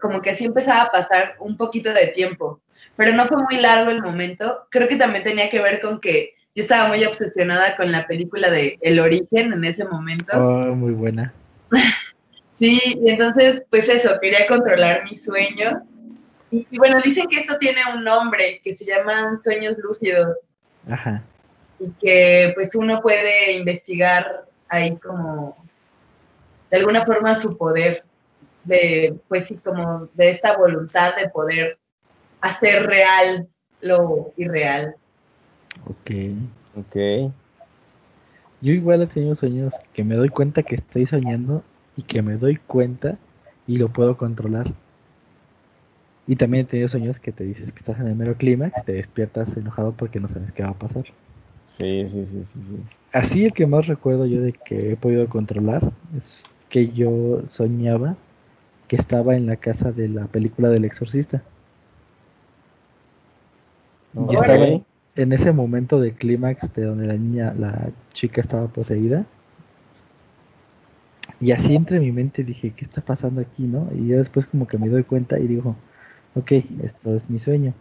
como que así empezaba a pasar un poquito de tiempo, pero no fue muy largo el momento. Creo que también tenía que ver con que yo estaba muy obsesionada con la película de El Origen en ese momento. Oh, muy buena. Sí, y entonces, pues eso, quería controlar mi sueño. Y bueno, dicen que esto tiene un nombre, que se llaman sueños lúcidos. Ajá. Y que pues uno puede investigar ahí como, de alguna forma, su poder. Pues sí, como de esta voluntad de poder hacer real lo irreal. Ok. Yo igual he tenido sueños que me doy cuenta que estoy soñando y que me doy cuenta y lo puedo controlar. Y también he tenido sueños que te dices que estás en el mero clímax, te despiertas enojado porque no sabes qué va a pasar. Sí. Así el que más recuerdo yo de que he podido controlar es que yo soñaba que estaba en la casa de la película del Exorcista. Y estaba en ese momento de clímax de donde la chica estaba poseída. Y así entre mi mente dije, ¿qué está pasando aquí, no? Y yo después como que me doy cuenta y digo, ok, esto es mi sueño.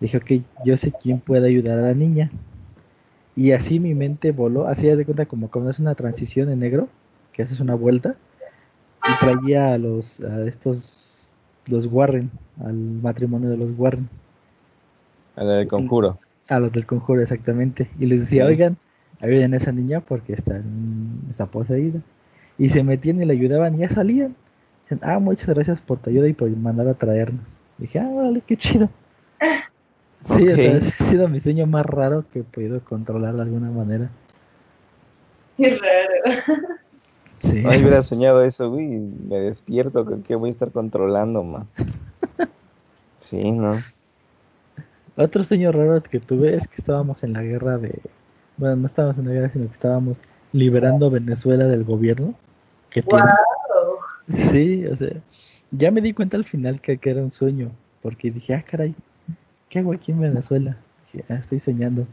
Dije, ok, yo sé quién puede ayudar a la niña. Y así mi mente voló, así haz de cuenta como cuando haces una transición en negro, que haces una vuelta, y traía a los Warren, al matrimonio de los Warren. A los del Conjuro. A los del Conjuro, exactamente. Y les decía, oigan, ayuden a esa niña porque está poseída. Y se metían y le ayudaban y ya salían. Dicen, muchas gracias por tu ayuda y por mandar a traernos. Y dije, vale, qué chido. Sí, okay. O sea, ese ha sido mi sueño más raro que he podido controlar de alguna manera. Qué raro. Sí. No hubiera soñado eso, güey. Me despierto, ¿qué voy a estar controlando, man? Sí, ¿no? Otro sueño raro que tuve es que estábamos en la guerra de... Bueno, no estábamos en la guerra, sino que estábamos liberando Venezuela del gobierno. Que ¡wow! Tiene... Sí, o sea, ya me di cuenta al final que era un sueño. Porque dije, caray. ¿Qué hago aquí en Venezuela? Dije, estoy soñando.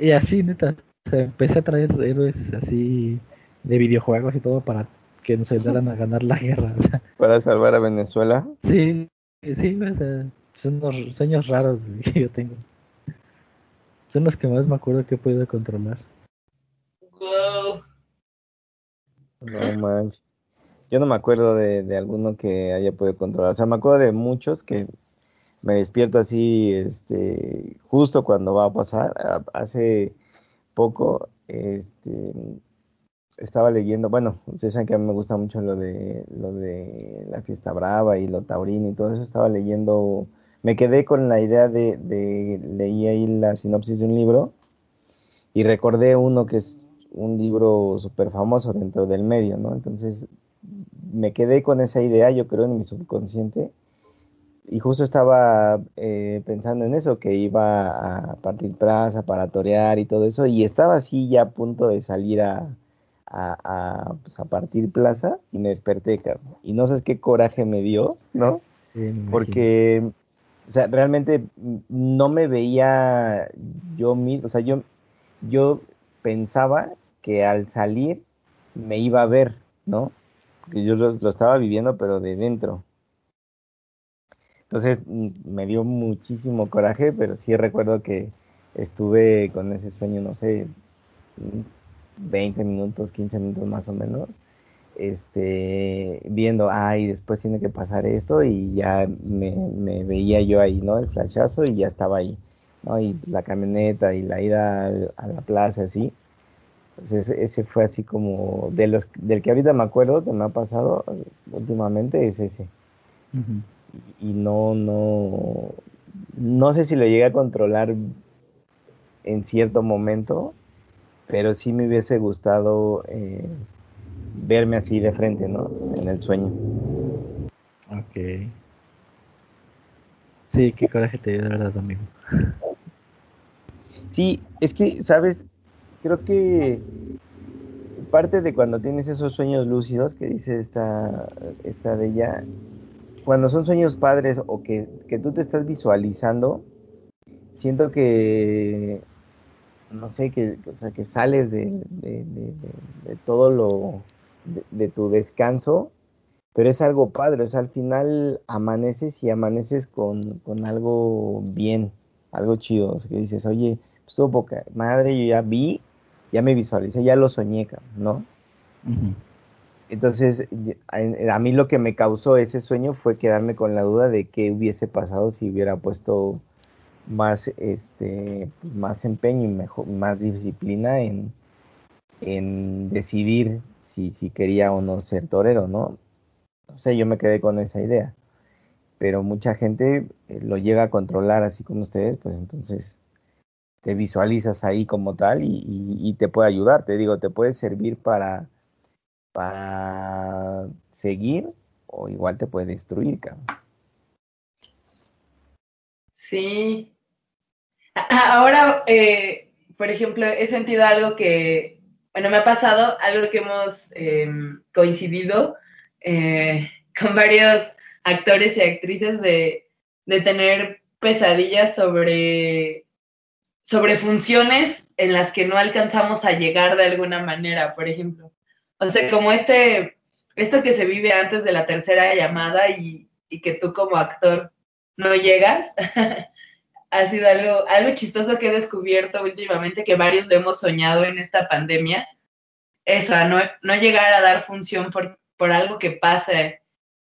Y así, neta, o sea, empecé a traer héroes así de videojuegos y todo para que nos ayudaran a ganar la guerra. O sea. ¿Para salvar a Venezuela? Sí, o sea, son los sueños raros que yo tengo. Son los que más me acuerdo que he podido controlar. Wow. No manches. Yo no me acuerdo de alguno que haya podido controlar. O sea, me acuerdo de muchos que... Me despierto así, justo cuando va a pasar. Hace poco, estaba leyendo, bueno, ustedes saben que a mí me gusta mucho lo de la fiesta brava y lo taurino y todo eso. Estaba leyendo, me quedé con la idea de leí ahí la sinopsis de un libro y recordé uno que es un libro súper famoso dentro del medio, ¿no? Entonces, me quedé con esa idea, yo creo, en mi subconsciente. Y justo estaba pensando en eso, que iba a partir plaza para torear y todo eso. Y estaba así ya a punto de salir a partir plaza y me desperté, cabrón. Y no sabes qué coraje me dio, ¿no? Sí, porque, o sea, realmente no me veía yo mismo. O sea, yo pensaba que al salir me iba a ver, ¿no? Porque yo lo estaba viviendo, pero de dentro. Entonces me dio muchísimo coraje, pero sí recuerdo que estuve con ese sueño, no sé, 20 minutos, 15 minutos más o menos, viendo, después tiene que pasar esto, y ya me veía yo ahí, ¿no? El flashazo, y ya estaba ahí, ¿no? Y la camioneta, y la ida a la plaza, así. Entonces ese fue así como, del que ahorita me acuerdo que me ha pasado últimamente, es ese. Uh-huh. Y no sé si lo llegué a controlar en cierto momento, pero sí me hubiese gustado verme así de frente, ¿no? En el sueño. Ok. Sí, qué coraje te dio, de verdad, amigo. Sí, es que, ¿sabes? Creo que parte de cuando tienes esos sueños lúcidos que dice esta de ella... Cuando son sueños padres o que tú te estás visualizando, siento que, no sé, que sales de todo lo, de tu descanso, pero es algo padre, o sea, al final amaneces con algo bien, algo chido, o sea, que dices, oye, pues todo poca madre, yo ya vi, ya me visualicé, ya lo soñé, ¿no? Uh-huh. Entonces, a mí lo que me causó ese sueño fue quedarme con la duda de qué hubiese pasado si hubiera puesto más, más empeño y mejor, más disciplina en decidir si quería o no ser torero, ¿no? O sea, yo me quedé con esa idea. Pero mucha gente lo llega a controlar, así como ustedes, pues entonces te visualizas ahí como tal y te puede ayudar, te digo, te puede servir para seguir o igual te puede destruir, cabrón. Sí. Ahora, por ejemplo, he sentido algo que, bueno, me ha pasado, algo que hemos coincidido con varios actores y actrices de tener pesadillas sobre funciones en las que no alcanzamos a llegar de alguna manera, por ejemplo. O sea, como esto que se vive antes de la tercera llamada y que tú como actor no llegas, ha sido algo chistoso que he descubierto últimamente, que varios lo hemos soñado en esta pandemia. Eso, no llegar a dar función por algo que pase.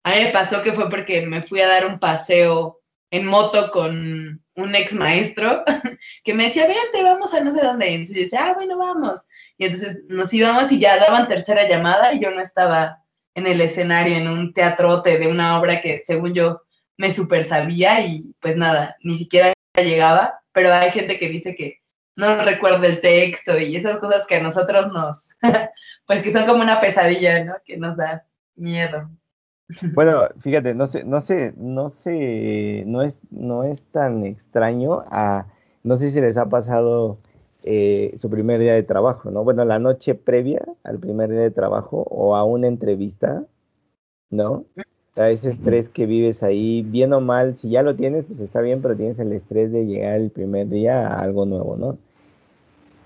A mí me pasó que fue porque me fui a dar un paseo en moto con un ex maestro que me decía, vente, vamos a no sé dónde. Y yo decía, bueno, vamos. Y entonces nos íbamos y ya daban tercera llamada y yo no estaba en el escenario, en un teatrote de una obra que, según yo, me super sabía y pues nada, ni siquiera llegaba. Pero hay gente que dice que no recuerda el texto y esas cosas que a nosotros pues que son como una pesadilla, ¿no? Que nos da miedo. Bueno, fíjate, no es tan extraño no sé si les ha pasado su primer día de trabajo, ¿no? Bueno, la noche previa al primer día de trabajo o a una entrevista, ¿no? A ese estrés que vives ahí, bien o mal, si ya lo tienes, pues está bien, pero tienes el estrés de llegar el primer día a algo nuevo, ¿no?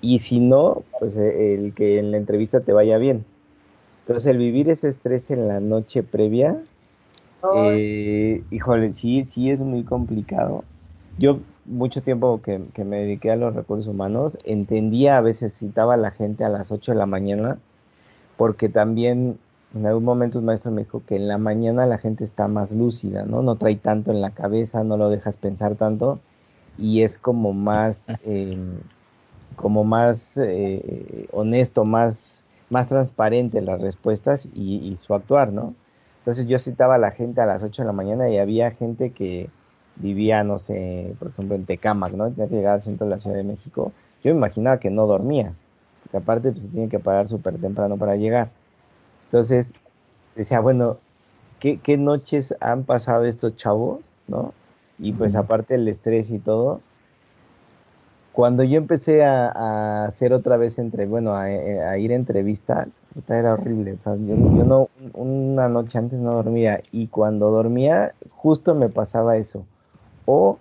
Y si no, pues el que en la entrevista te vaya bien. Entonces, el vivir ese estrés en la noche previa, híjole, sí es muy complicado. Yo, mucho tiempo que me dediqué a los recursos humanos, entendía, a veces citaba a la gente a las 8 de la mañana, porque también... En algún momento un maestro me dijo que en la mañana la gente está más lúcida, ¿no? No trae tanto en la cabeza, no lo dejas pensar tanto y es como más honesto, más transparente las respuestas y su actuar, ¿no? Entonces yo citaba a la gente a las 8 de la mañana y había gente que vivía, no sé, por ejemplo en Tecámac, ¿no? Tenía que llegar al centro de la Ciudad de México. Yo me imaginaba que no dormía, porque aparte pues, se tiene que parar súper temprano para llegar. Entonces, decía, bueno, ¿qué noches han pasado estos chavos, ¿no? Y pues aparte el estrés y todo, cuando yo empecé a hacer otra vez, a ir a entrevistas, era horrible, o sea, yo no, una noche antes no dormía, y cuando dormía, justo me pasaba eso, o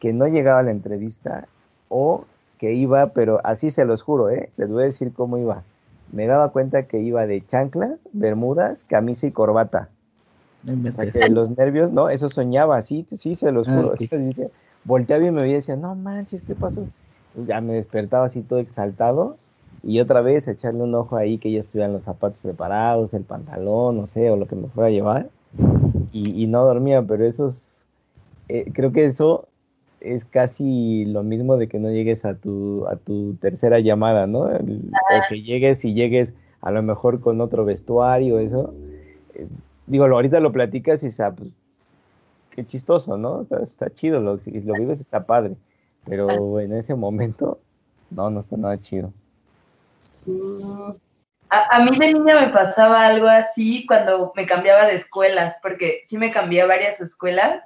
que no llegaba a la entrevista, o que iba, pero así se los juro, les voy a decir cómo iba. Me daba cuenta que iba de chanclas, bermudas, camisa y corbata. O sea, que los nervios, no, eso soñaba, sí, se los juro. Okay. Entonces, volteaba y me veía y decía, no manches, ¿qué pasó? Entonces, ya me despertaba así todo exaltado y otra vez echarle un ojo ahí que ya estuvieran los zapatos preparados, el pantalón, no sé, o lo que me fuera a llevar. Y no dormía, pero creo que eso es casi lo mismo de que no llegues a tu tercera llamada, ¿no? O que llegues a lo mejor con otro vestuario, eso. Digo, ahorita lo platicas y pues, qué chistoso, ¿no? Está chido, si lo vives está padre, pero en ese momento no está nada chido. A mí de niña me pasaba algo así cuando me cambiaba de escuelas, porque sí me cambié a varias escuelas.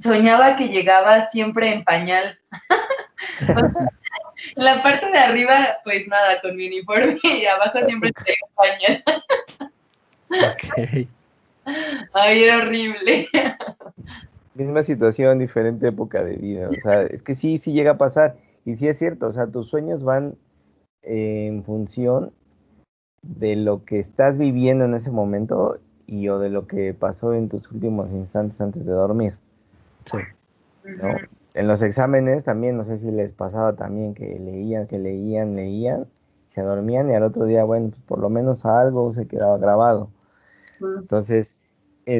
Soñaba que llegaba siempre en pañal. O sea, la parte de arriba, pues nada, con mi uniforme y abajo siempre en pañal. Okay. Ay, era horrible. Misma situación, diferente época de vida. O sea, es que sí llega a pasar. Y sí es cierto, o sea, tus sueños van en función de lo que estás viviendo en ese momento o de lo que pasó en tus últimos instantes antes de dormir. Sí. ¿No? En los exámenes también, no sé si les pasaba también que leían, se dormían y al otro día, bueno, pues por lo menos algo se quedaba grabado. Entonces, yo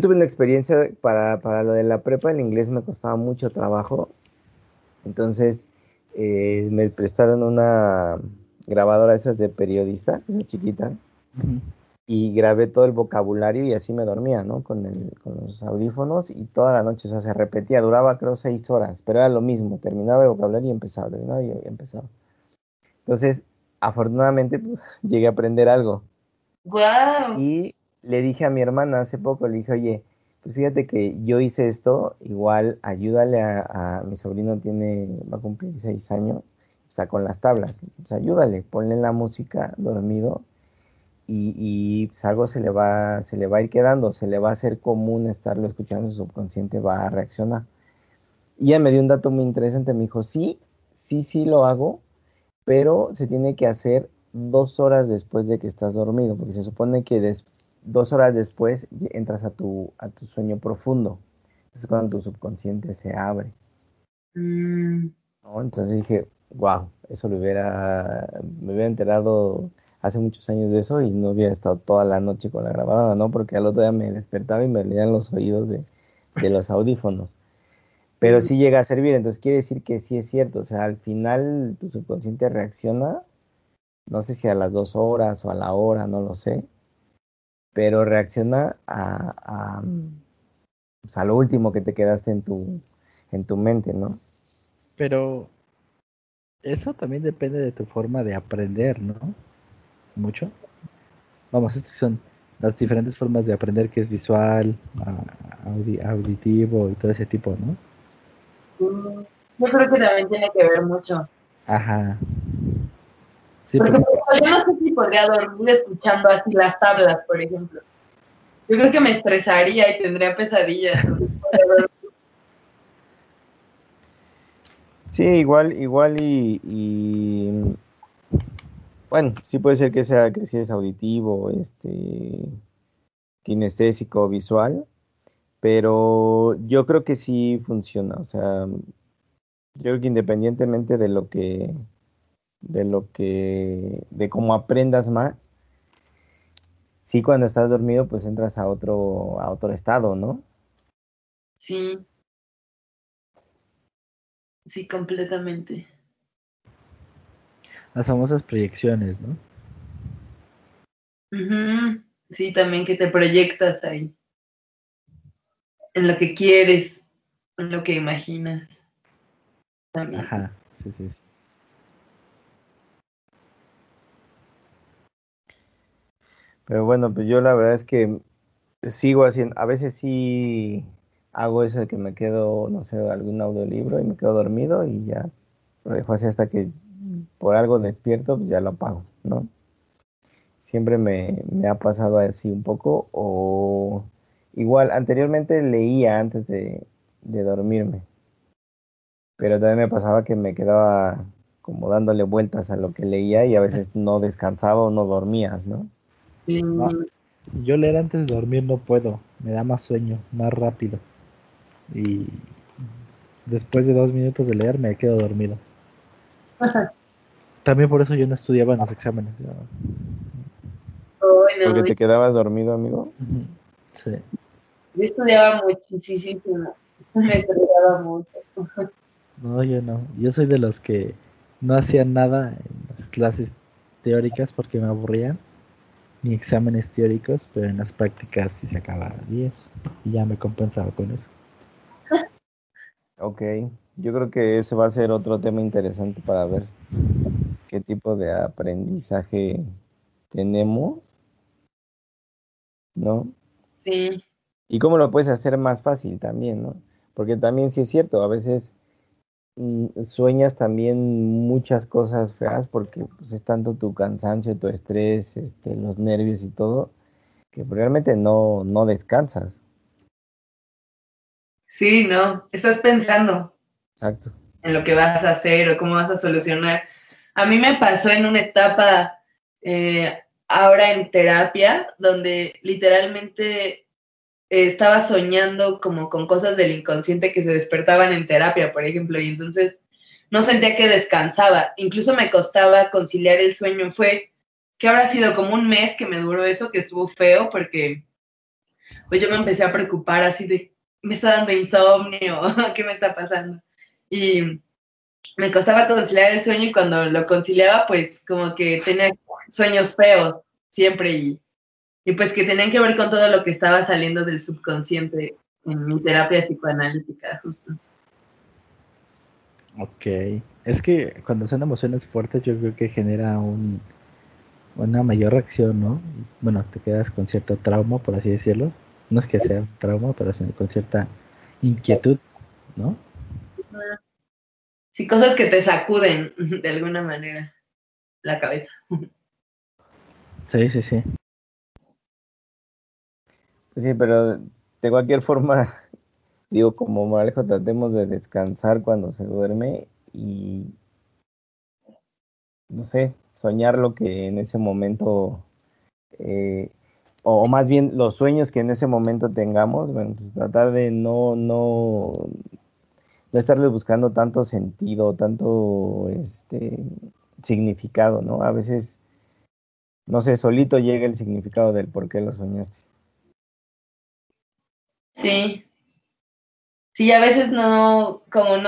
tuve una experiencia para lo de la prepa, el inglés me costaba mucho trabajo, entonces me prestaron una grabadora esas de periodista, esa chiquita, y grabé todo el vocabulario y así me dormía, ¿no? Con los audífonos, y toda la noche, o sea, se repetía, duraba creo 6 horas, pero era lo mismo, terminaba el vocabulario y empezaba, terminaba y empezaba. Entonces, afortunadamente, pues, llegué a aprender algo. ¡Guau! Y le dije a mi hermana hace poco, le dije, oye, pues fíjate que yo hice esto, igual ayúdale a mi sobrino, va a cumplir 6 años, está con las tablas, pues ayúdale, ponle la música dormido y pues algo se le va a ir quedando, se le va a hacer común estarlo escuchando, su subconsciente va a reaccionar. Y ella me dio un dato muy interesante, me dijo, sí lo hago, pero se tiene que hacer 2 horas después de que estás dormido, porque se supone que 2 horas después entras a tu sueño profundo. Es cuando tu subconsciente se abre. ¿No? Entonces dije, wow, eso me hubiera enterado hace muchos años de eso y no hubiera estado toda la noche con la grabadora, ¿no? Porque al otro día me despertaba y me leían los oídos de los audífonos. Pero sí llega a servir, entonces quiere decir que sí es cierto. O sea, al final tu subconsciente reacciona, no sé si a las 2 horas o a la hora, no lo sé. Pero reacciona pues a lo último que te quedaste en tu mente, ¿no? Pero eso también depende de tu forma de aprender, ¿no? Mucho. Vamos, estas son las diferentes formas de aprender, que es visual, auditivo y todo ese tipo, ¿no? Yo creo que también tiene que ver mucho. Ajá. Sí, porque yo no sé si podría dormir escuchando así las tablas, por ejemplo. Yo creo que me estresaría y tendría pesadillas. Sí, igual y bueno, sí puede ser que sí es auditivo, kinestésico, visual, pero yo creo que sí funciona. O sea, yo creo que independientemente de cómo aprendas más, sí, cuando estás dormido pues entras a otro estado, ¿no? Sí, completamente. Las famosas proyecciones, ¿no? Uh-huh. Sí, también que te proyectas ahí en lo que quieres, en lo que imaginas también. Ajá, sí. Pero bueno, pues yo la verdad es que sigo haciendo, a veces sí hago eso de que me quedo, no sé, algún audiolibro y me quedo dormido y ya lo dejo así hasta que por algo despierto, pues ya lo apago, ¿no? Siempre me ha pasado así un poco, o igual, anteriormente leía antes de dormirme, pero también me pasaba que me quedaba como dándole vueltas a lo que leía y a veces no descansaba o no dormías, ¿no? No, yo leer antes de dormir no puedo, me da más sueño, más rápido, y después de 2 minutos de leer me quedo dormido. Ajá. También por eso yo no estudiaba en los exámenes, ¿no? Oh, no, porque te quedabas dormido, amigo. Uh-huh. Sí. Yo estudiaba muchísimo, me estudiaba mucho. No, yo no, yo soy de los que no hacían nada en las clases teóricas porque me aburrían, ni exámenes teóricos, pero en las prácticas sí sacaba 10 y ya me compensaba con eso. Ok, yo creo que ese va a ser otro tema interesante para ver qué tipo de aprendizaje tenemos, ¿no? Sí. Y cómo lo puedes hacer más fácil también, ¿no? Porque también sí es cierto, a veces sueñas también muchas cosas feas porque pues, es tanto tu cansancio, tu estrés, los nervios y todo, que realmente no descansas. Sí, no, estás pensando. Exacto. En lo que vas a hacer o cómo vas a solucionar. A mí me pasó en una etapa ahora en terapia, donde literalmente estaba soñando como con cosas del inconsciente que se despertaban en terapia, por ejemplo, y entonces no sentía que descansaba, incluso me costaba conciliar el sueño. Fue que habrá sido como un mes que me duró eso, que estuvo feo, porque pues yo me empecé a preocupar así de, me está dando insomnio, ¿qué me está pasando? Y me costaba conciliar el sueño, y cuando lo conciliaba, pues como que tenía sueños feos siempre, y y pues que tenían que ver con todo lo que estaba saliendo del subconsciente en mi terapia psicoanalítica, justo. Ok, es que cuando son emociones fuertes yo creo que genera una mayor reacción, ¿no? Bueno, te quedas con cierto trauma, por así decirlo. No es que sea trauma, pero con cierta inquietud, ¿no? Sí, cosas que te sacuden de alguna manera la cabeza. Sí, sí, sí. Sí, pero de cualquier forma, digo, como Moralejo, tratemos de descansar cuando se duerme y, no sé, soñar lo que en ese momento... o más bien los sueños que en ese momento tengamos, bueno, pues tratar de no estarle buscando tanto sentido, tanto significado, ¿no? A veces, no sé, solito llega el significado del por qué lo soñaste. Sí. Sí, a veces no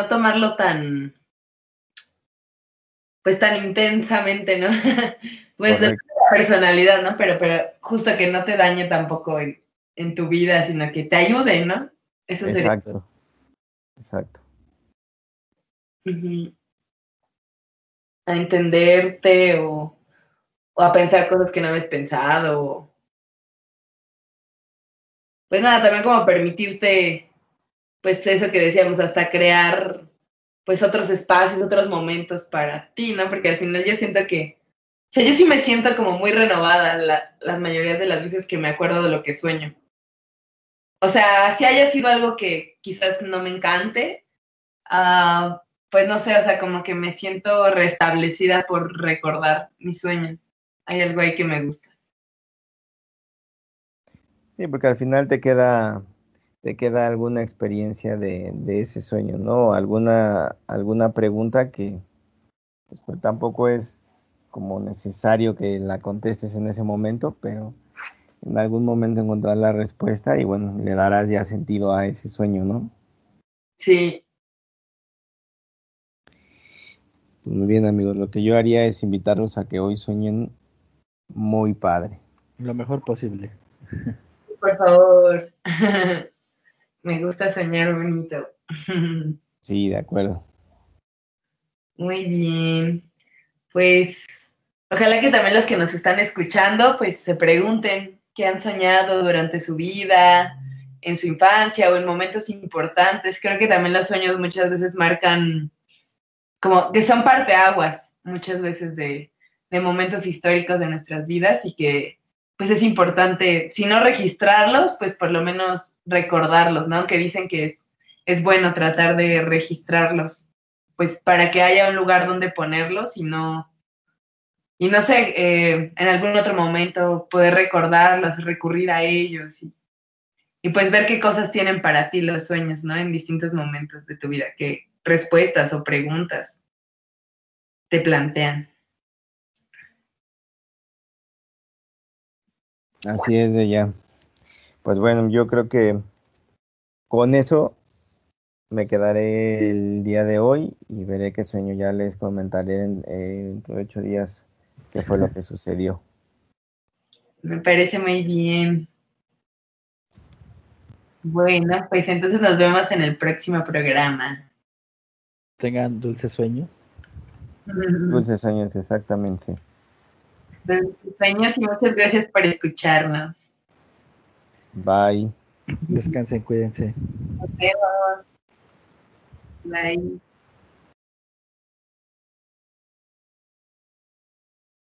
tomarlo tan, pues tan intensamente, ¿no? Pues correcto. Personalidad, ¿no? Pero justo que no te dañe tampoco en tu vida, sino que te ayude, ¿no? Eso sería. Exacto. Exacto. Uh-huh. A entenderte o a pensar cosas que no habías pensado. Pues nada, también como permitirte, pues eso que decíamos, hasta crear pues otros espacios, otros momentos para ti, ¿no? Porque al final yo siento que o sea, yo sí me siento como muy renovada las mayorías de las veces que me acuerdo de lo que sueño. O sea, si haya sido algo que quizás no me encante, pues no sé, o sea, como que me siento restablecida por recordar mis sueños. Hay algo ahí que me gusta. Sí, porque al final te queda alguna experiencia de ese sueño, ¿no? Alguna pregunta que pues, tampoco es como necesario que la contestes en ese momento, pero en algún momento encontrarás la respuesta y bueno, le darás ya sentido a ese sueño, ¿no? Sí. Pues muy bien, amigos, lo que yo haría es invitarlos a que hoy sueñen muy padre. Lo mejor posible. Por favor. Me gusta soñar bonito. Sí, de acuerdo. Muy bien. Pues... ojalá que también los que nos están escuchando, pues se pregunten qué han soñado durante su vida, en su infancia o en momentos importantes. Creo que también los sueños muchas veces marcan, como que son parteaguas muchas veces de momentos históricos de nuestras vidas y que pues es importante, si no registrarlos, pues por lo menos recordarlos, ¿no? Que dicen que es bueno tratar de registrarlos, pues para que haya un lugar donde ponerlos y no sé, en algún otro momento poder recordarlos, recurrir a ellos y pues ver qué cosas tienen para ti los sueños, ¿no? En distintos momentos de tu vida, qué respuestas o preguntas te plantean. Así es, de ya. Pues bueno, yo creo que con eso me quedaré el día de hoy y veré qué sueño. Ya les comentaré dentro de 8 días qué fue lo que sucedió. Me parece muy bien. Bueno, pues entonces nos vemos en el próximo programa. Tengan dulces sueños. Dulces sueños, exactamente. Dulces sueños y muchas gracias por escucharnos. Bye. Descansen, cuídense. Nos vemos. Bye.